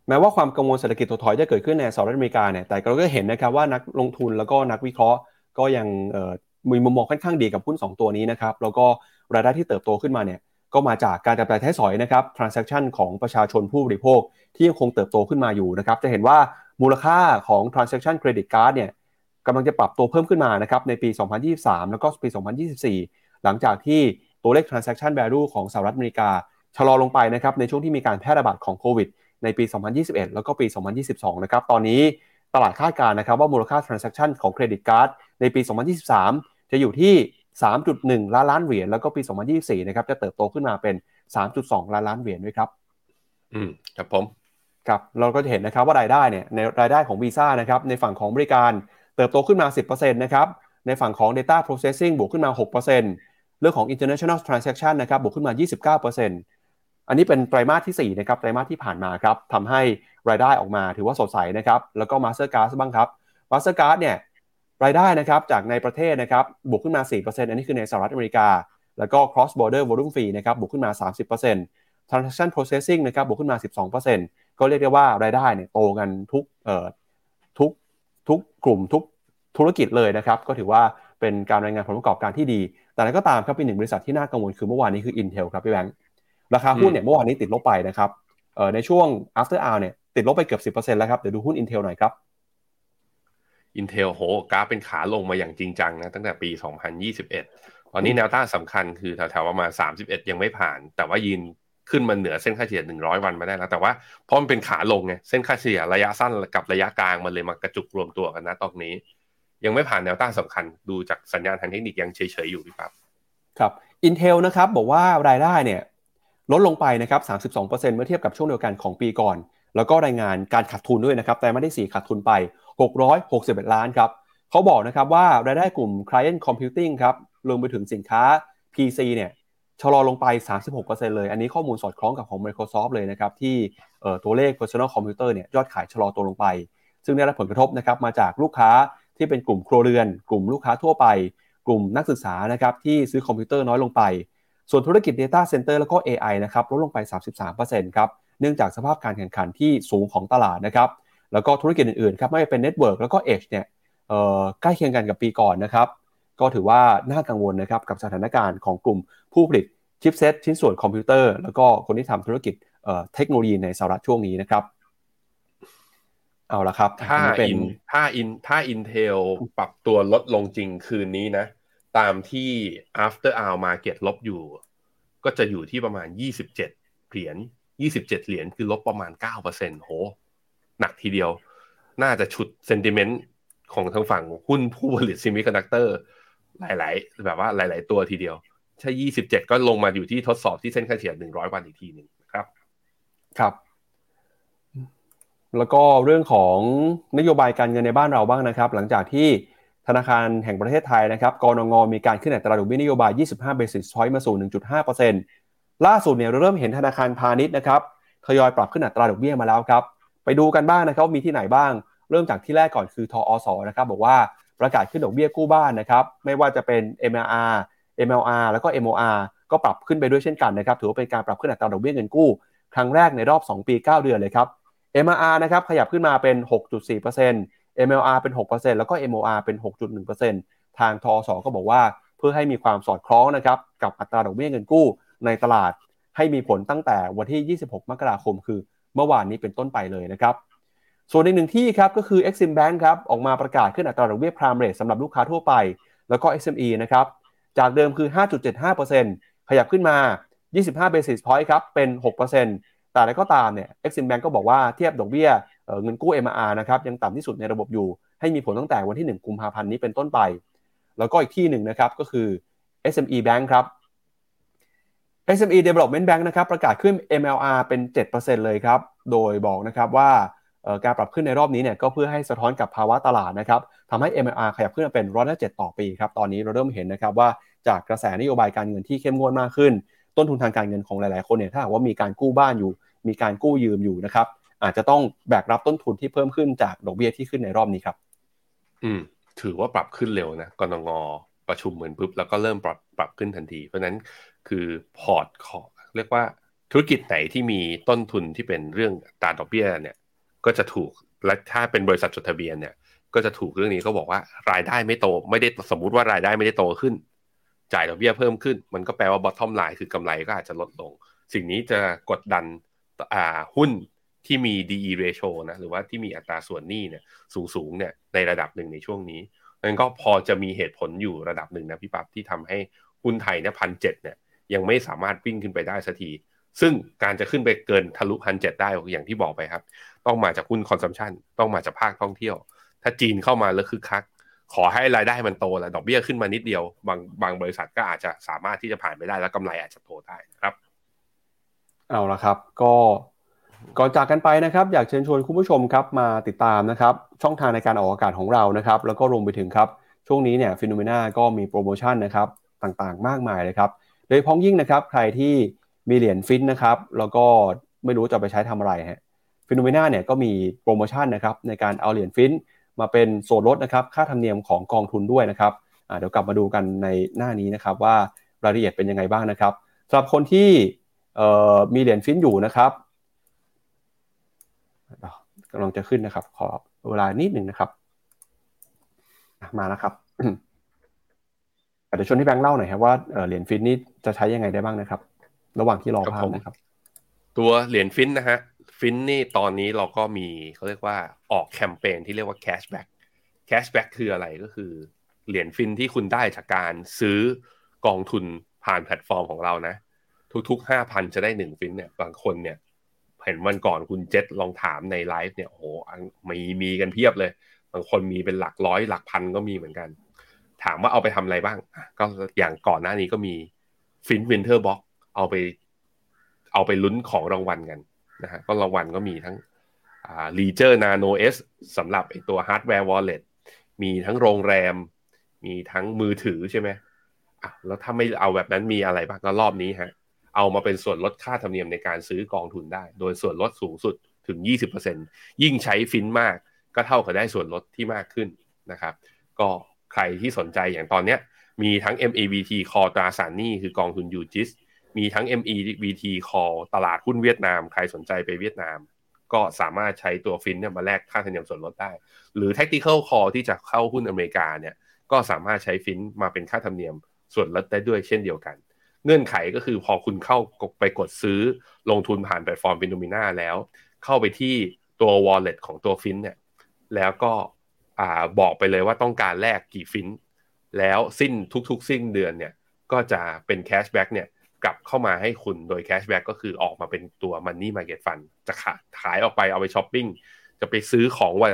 แม้ว่าความกังวลเศรษฐกิจถดถอยจะเกิดขึ้นในสหรัฐอเมริกาเนี่ยแต่เราก็เห็นนะครับว่านักลงทุนแล้วก็นักวิเคราะห์ก็ยังเอ่อมีมุมมองค่อนข้างดีกับหุ้นสองตัวนี้นะครับแล้วก็รายได้ที่เติบโตขึ้นมาเนี่ยก็มาจากการจับจ่ายใช้สอยนะครับ transaction ของประชาชนผู้บริโภคที่ยังคงเติบโตขึ้นมาอยู่นะครับจะเห็นว่ามูลค่าของ transaction credit card เนี่ยกำลังจะปรับตัวเพิ่มขึ้นมานะครับในปีสองพันยี่สิบสามแล้วก็ปีสองพันยี่สิบสี่หลังจากที่ตัวเลข transaction value ของสหรัฐอเมริกาชะลอลงไปนะครับในช่วงที่มีการแพร่ระบาดของโควิดในปีสองพันยี่สิบเอ็ดแล้วก็ปีสองพันยี่สิบสองนะครับตอนนี้ตลาดคาดการณ์นะครับว่ามูลค่า transaction ของ credit card ในปีสองพันยี่สิบสามจะอยู่ที่ สามจุดหนึ่ง ล้านล้านเหรียญแล้วก็ปีสองพันยี่สิบสี่นะครับจะเติบโตขึ้นมาเป็น สามจุดสอง ล้านล้านเหรียญด้วยครับอืมครับผมครับเราก็จะเห็นนะครับว่ารายได้เนี่ยในรายได้ของ Visa นะครับในฝั่งของบริการเติบโตขึ้นมา สิบเปอร์เซ็นต์ นะครับในฝั่งของ Data Processing บวกขึ้นมา หกเปอร์เซ็นต์ เรื่องของ International Transaction นะครับบวกขึ้นมา ยี่สิบเก้าเปอร์เซ็นต์ อันนี้เป็นไตรมาสที่สี่นะครับไตรมาสที่ผ่านมาครับทำให้รายได้ออกมาถือว่าสดใสนะครับแล้วก็ Mastercard บ้างครับ Mastercard เนี่ยรายได้นะครับจากในประเทศนะครับบวกขึ้นมา สี่เปอร์เซ็นต์ อันนี้คือในสหรัฐอเมริกาแล้วก็ Cross Border Volume Fee นะครับบวกขึ้นมา สามสิบเปอร์เซ็นต์ Transaction Processing นะครับบวกขึ้นมา สิบสองเปอร์เซ็นต์ก็เรียกได้ว่ารายได้เนี่ยโตกันทุกเอ่อทุกทุกกลุ่มทุกธุรกิจเลยนะครับก็ถือว่าเป็นการรายงานผลประกอบการที่ดีแต่ก็ตามครับเป็นหนึ่งบริษัทที่น่ากังวลคือเมื่อวานนี้คือ Intel ครับพี่แบงค์ราคาหุ้นเนี่ยเมื่อวานนี้ติดลบไปนะครับเอ่อในช่วง after hour เนี่ยติดลบไปเกือบ สิบเปอร์เซ็นต์ แล้วครับเดี๋ยวดูหุ้น Intel หน่อยครับ Intel โหกราฟเป็นขาลงมาอย่างจริงจังนะตั้งแต่ปีสองพันยี่สิบเอ็ดตอนนี้แนวต้านสำคัญคือแถวๆประมาณสามสิบเอ็ดยังไม่ผ่านแต่ว่ายืนขึ้นมาเหนือเส้นค่าเฉลี่ยหนึ่งร้อยวันมาได้แล้วแต่ว่าเพราะมันเป็นขาลงไงเส้นค่าเฉลี่ยระยะสั้นกับระยะกลางมันเลยมากระจุกรวมตัวกันนะตอนนี้ยังไม่ผ่านแนวต้านสำคัญดูจากสัญญาณทางเทคนิคยังเฉยๆอยู่พี่ปั๊บครับ Intel นะครับบอกว่ารายได้เนี่ยลดลงไปนะครับ สามสิบสองเปอร์เซ็นต์ เมื่อเทียบกับช่วงเดียวกันของปีก่อนแล้วก็รายงานการขาดทุนด้วยนะครับแต่ไม่ได้สี่ขาดทุนไปหกร้อยหกสิบเอ็ดล้านครับเขาบอกนะครับว่ารายได้กลุ่ม Client Computing ครับรวมไปถึงสินค้า พี ซี เนี่ยชะลอลงไป สามสิบหกเปอร์เซ็นต์ เลยอันนี้ข้อมูลสอดคล้องกับของ Microsoft เลยนะครับที่ตัวเลข Personal Computer เนี่ยยอดขายชะลอตัวลงไปซึ่งได้รับผลกระทบนะครับมาจากลูกค้าที่เป็นกลุ่มครัวเรือนกลุ่มลูกค้าทั่วไปกลุ่มนักศึกษานะครับที่ซื้อคอมพิวเตอร์น้อยลงไปส่วนธุรกิจ Data Center แล้วก็ เอ ไอ นะครับลดลงไป สามสิบสามเปอร์เซ็นต์ ครับเนื่องจากสภาพการแข่งขันที่สูงของตลาดนะครับแล้วก็ธุรกิจอื่นๆครับไม่ว่าเป็น Network แล้วก็ Edge เนี่ยเอ่อใกล้เคียงกันกับปีก่อนนะครับก็ถือว่าน่ากังวลนะครับกับสถานการณ์ของกลุ่มผู้ผลิตชิปเซตชิ้นส่วนคอมพิวเตอร์แล้วก็คนที่ทำธุรกิจเอ่อเทคโนโลยีในสหรัฐช่วงนี้นะครับเอาละครับถ้าอินถ้าอินถ้า Intel ปรับตัวลดลงจริงคืนนี้นะตามที่ after hour market ลบอยู่ก็จะอยู่ที่ประมาณยี่สิบเจ็ดเหรียญยี่สิบเจ็ดเหรียญคือลบประมาณ เก้าเปอร์เซ็นต์ โหหนักทีเดียวน่าจะฉุด sentiment ของทางฝั่งหุ้นผู้ผลิต Semiconductorหลายๆแบบว่าหลายๆตัวทีเดียวถ้ายี่สิบเจ็ดก็ลงมาอยู่ที่ทดสอบที่เส้นค่าเฉลี่ยหนึ่งร้อยวันอีกทีนึงครับครับแล้วก็เรื่องของนโยบายการเงินในบ้านเราบ้างนะครับหลังจากที่ธนาคารแห่งประเทศไทยนะครับกนงมีการขึ้นอัตราดอกเบี้ยนโยบายยี่สิบห้าเบสิสพอยต์มาสู่ หนึ่งจุดห้าเปอร์เซ็นต์ ล่าสุดเนี่ยเราเริ่มเห็นธนาคารพาณิชย์นะครับทยอยปรับขึ้นอัตราดอกเบี้ยมาแล้วครับไปดูกันบ้างนะครับมีที่ไหนบ้างเริ่มจากที่แรกก่อนคือทอส.นะครับบอกว่าประกาศขึ้นดอกเบี้ยกู้บ้านนะครับไม่ว่าจะเป็น เอ็ม แอล อาร์ เอ็ม แอล อาร์ แล้วก็ เอ็ม โอ อาร์ ก็ปรับขึ้นไปด้วยเช่นกันนะครับถือว่าเป็นการปรับขึ้นอัตราดอกเบี้ยเงินกู้ครั้งแรกในรอบสองปีเก้าเดือนเลยครับ เอ็ม อาร์ นะครับขยับขึ้นมาเป็น หกจุดสี่เปอร์เซ็นต์ เอ็ม แอล อาร์ เป็น หกเปอร์เซ็นต์ แล้วก็ เอ็ม โอ อาร์ เป็น หกจุดหนึ่งเปอร์เซ็นต์ ทางทอส.ก็บอกว่าเพื่อให้มีความสอดคล้องนะครับกับอัตราดอกเบี้ยเงินกู้ในตลาดให้มีผลตั้งแต่วันที่ยี่สิบหกมกราคมคือเมื่อวานนี้เป็นต้นไปเลยนะครับส่วนอีกหนึ่งที่ครับก็คือ Exim Bank ครับออกมาประกาศขึ้นอัตราดอกเบี้ย Prime Rate สำหรับลูกค้าทั่วไปแล้วก็ เอส เอ็ม อี นะครับจากเดิมคือ ห้าจุดเจ็ดห้าเปอร์เซ็นต์ ขยับขึ้นมายี่สิบห้า basis point ครับเป็น หกเปอร์เซ็นต์ แต่อะไรก็ตามเนี่ย Exim Bank ก็บอกว่าเทียบดอกเบี้ยเงินกู้ เอ็ม อาร์ นะครับยังต่ำที่สุดในระบบอยู่ให้มีผลตั้งแต่วันที่หนึ่งกุมภาพันธ์นี้เป็นต้นไป แล้วก็อีกที่หนึ่งนะครับก็คือ เอส เอ็ม อี Bank ครับ เอส เอ็ม อี Development Bank นะครับประกาศขึ้น เอ็ม แอล อาร์ เป็น เจ็ดเปอร์เซ็นต์ เลยครับโดยบอกนะครับว่าการปรับขึ้นในรอบนี้เนี่ยก็เพื่อให้สะท้อนกับภาวะตลาดนะครับทำให้ เอ็ม แอล อาร์ ขยับขึ้นมาเป็นร้อยละเจ็ดต่อปีครับตอนนี้เราเริ่มเห็นนะครับว่าจากกระแสนโยบายการเงินที่เข้มงวดมากขึ้นต้นทุนทางการเงินของหลายๆคนเนี่ยถ้าหากว่ามีการกู้บ้านอยู่มีการกู้ยืมอยู่นะครับอาจจะต้องแบกรับต้นทุนที่เพิ่มขึ้นจากดอกเบี้ยที่ขึ้นในรอบนี้ครับอืมถือว่าปรับขึ้นเร็วนะกนง.ประชุมเหมือนปุ๊บแล้วก็เริ่มปรับปรับขึ้นทันทีเพราะนั้นคือพอร์ตของเรียกว่าธุรกิจไหนที่มีต้นทุนที่เป็นเรื่องตราดอกเบี้ยเนี่ยก็จะถูกและถ้าเป็นบริษัทจดทะเบียนเนี่ยก็จะถูกเรื่องนี้ก็บอกว่ารายได้ไม่โตไม่ได้สมมุติว่ารายได้ไม่ได้โตขึ้นจ่ายดอกเบี้ยเพิ่มขึ้นมันก็แปลว่า bottom line คือกำไรก็อาจจะลดลงสิ่งนี้จะกดดันอ่าหุ้นที่มี ดี อี ratio นะหรือว่าที่มีอัตราส่วนหนี้เนี่ยสูงๆเนี่ยในระดับหนึ่งในช่วงนี้นั่นก็พอจะมีเหตุผลอยู่ระดับหนึ่งนะพี่ปั๊บที่ทำให้หุ้นไทยเนี่ย หนึ่งพันเจ็ดร้อย เนี่ยยังไม่สามารถวิ่งขึ้นไปได้สักทีซึ่งการจะขึ้นไปเกินทะลุ หนึ่งพันเจ็ดร้อย ได้อย่างที่บอกไปครับต้องมาจากหุ้น consumption ต้องมาจากภาคท่องเที่ยวถ้าจีนเข้ามาแล้วคึกคักขอให้รายได้มันโตและดอกเบี้ยขึ้นมานิดเดียวบางบางบริษัทก็อาจจะสามารถที่จะผ่านไปได้และกำไรอาจจะโตได้ครับเอาละครับก็ก่อนจากกันไปนะครับอยากเชิญชวนคุณผู้ชมครับมาติดตามนะครับช่องทางในการออกอากาศของเรานะครับแล้วก็รวมไปถึงครับช่วงนี้เนี่ย Phenomena ก็มีโปรโมชั่นนะครับต่างๆมากมายเลยครับโดยพ้องยิ่งนะครับใครที่มีเหรียญฟินนะครับแล้วก็ไม่รู้จะไปใช้ทำอะไรฮะ Phenomena เนี่ยก็มีโปรโมชั่นนะครับในการเอาเหรียญฟินมาเป็นส่วนลดนะครับค่าธรรมเนียมของกองทุนด้วยนะครับเดี๋ยวกลับมาดูกันในหน้านี้นะครับว่ารายละเอียดเป็นยังไงบ้างนะครับสำหรับคนที่มีเหรียญฟินอยู่นะครับกำลังจะขึ้นนะครับขอเวลานิดหนึ่งนะครับมาแล้วครับ เดี๋ยวชวนที่แบงค์เล่าหน่อยครับว่าเหรียญฟินนี่จะใช้ยังไงได้บ้างนะครับระหว่างที่รอภาพนะครับตัวเหรียญฟินนะฮะฟินนี่ตอนนี้เราก็มีเขาเรียกว่าออกแคมเปญที่เรียกว่าแคชแบ็กแคชแบ็กคืออะไรก็คือเหรียญฟินที่คุณได้จากการซื้อกองทุนผ่านแพลตฟอร์มของเรานะทุกๆ ห้าพัน จะได้หนึ่งฟินเนี่ยบางคนเนี่ยเห็นวันก่อนคุณเจษลองถามในไลฟ์เนี่ยโอ้โหมีมีกันเพียบเลยบางคนมีเป็นหลักร้อยหลักพันก็มีเหมือนกันถามว่าเอาไปทำอะไรบ้างก็อย่างก่อนหน้านี้ก็มีฟินวินเทอร์บ็อกเอาไปเอาไปลุ้นของรางวัลกันนะฮะก็รางวัลก็มีทั้งอ่า Ledger Nano S สำหรับไอ้ตัว Hardware Wallet มีทั้งโรงแรมมีทั้งมือถือใช่ไหมอ่ะแล้วถ้าไม่เอาแบบนั้นมีอะไรบ้างก็รอบนี้ฮะเอามาเป็นส่วนลดค่าธรรมเนียมในการซื้อกองทุนได้โดยส่วนลดสูงสุดถึง ยี่สิบเปอร์เซ็นต์ ยิ่งใช้ฟินมากก็เท่ากับได้ส่วนลดที่มากขึ้นนะครับก็ใครที่สนใจอย่างตอนเนี้ยมีทั้ง เอ็ม อี วี ที Call ตราสารหนี้คือกองทุน ยู จี ไอ เอส มีทั้ง เอ็ม อี วี ที Call ตลาดหุ้นเวียดนามใครสนใจไปเวียดนามก็สามารถใช้ตัวฟินเนี่ยมาแลกค่าธรรมเนียมส่วนลดได้หรือ Tactical Call ที่จะเข้าหุ้นอเมริกาเนี่ยก็สามารถใช้ฟินมาเป็นค่าธรรมเนียมส่วนลดได้ด้วยเช่นเดียวกันเงื่อนไขก็คือพอคุณเข้าไปกดซื้อลงทุนผ่านแพลตฟอร์ม Phenomena แล้วเข้าไปที่ตัว wallet ของตัวฟินเนี่ยแล้วก็อ่าบอกไปเลยว่าต้องการแลกกี่ฟินแล้วสิ้นทุกๆสิ้นเดือนเนี่ยก็จะเป็นแคชแบ็กเนี่ยกลับเข้ามาให้คุณโดยแคชแบ็กก็คือออกมาเป็นตัว Money Market Fund จะขายออกไปเอาไปช้อปปิ้งจะไปซื้อของวัน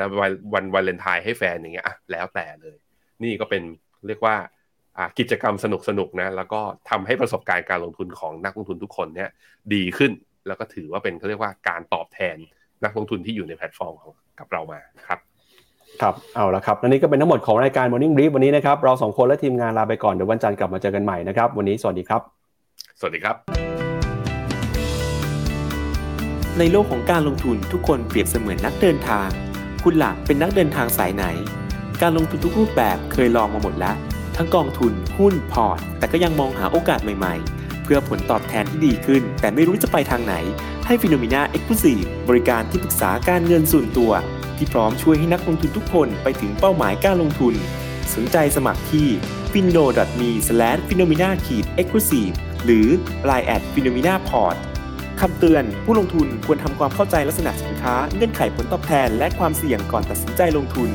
วันวาเลนไทน์ให้แฟนอย่างเงี้ยแล้วแต่เลยนี่ก็เป็นเรียกว่ากิจกรรมสนุกสนุกนะแล้วก็ทำให้ประสบการณ์การลงทุนของนักลงทุนทุกคนเนี่ยดีขึ้นแล้วก็ถือว่าเป็นเขาเรียกว่าการตอบแทนนักลงทุนที่อยู่ในแพลตฟอร์มของกับเรามาครับครับเอาละครับและนี่ก็เป็นทั้งหมดของรายการ Morning Brief วันนี้นะครับเราสองคนและทีมงานลาไปก่อนเดี๋ยววันจันทร์กลับมาเจอกันใหม่นะครับวันนี้สวัสดีครับสวัสดีครับในโลกของการลงทุนทุกคนเปรียบเสมือนนักเดินทางคุณหลักเป็นนักเดินทางสายไหนการลงทุนทุกรูปแบบเคยลองมาหมดแล้วทั้งกองทุนหุ้นพอร์ตแต่ก็ยังมองหาโอกาสใหม่ๆเพื่อผลตอบแทนที่ดีขึ้นแต่ไม่รู้จะไปทางไหนให้ Finomena Exclusive บริการที่ปรึกษาการเงินส่วนตัวที่พร้อมช่วยให้นักลงทุนทุกคนไปถึงเป้าหมายการลงทุนสนใจสมัครที่ ฟิโน ดอท มี สแลช ฟิโนเมนา เอ็กซ์คลูซีฟ หรือ ไลน์ แอท ฟิโนเมนาพอร์ต คำเตือนผู้ลงทุนควรทำความเข้าใจลักษณะสินค้าเงื่อนไขผลตอบแทนและความเสี่ยงก่อนตัดสินใจลงทุน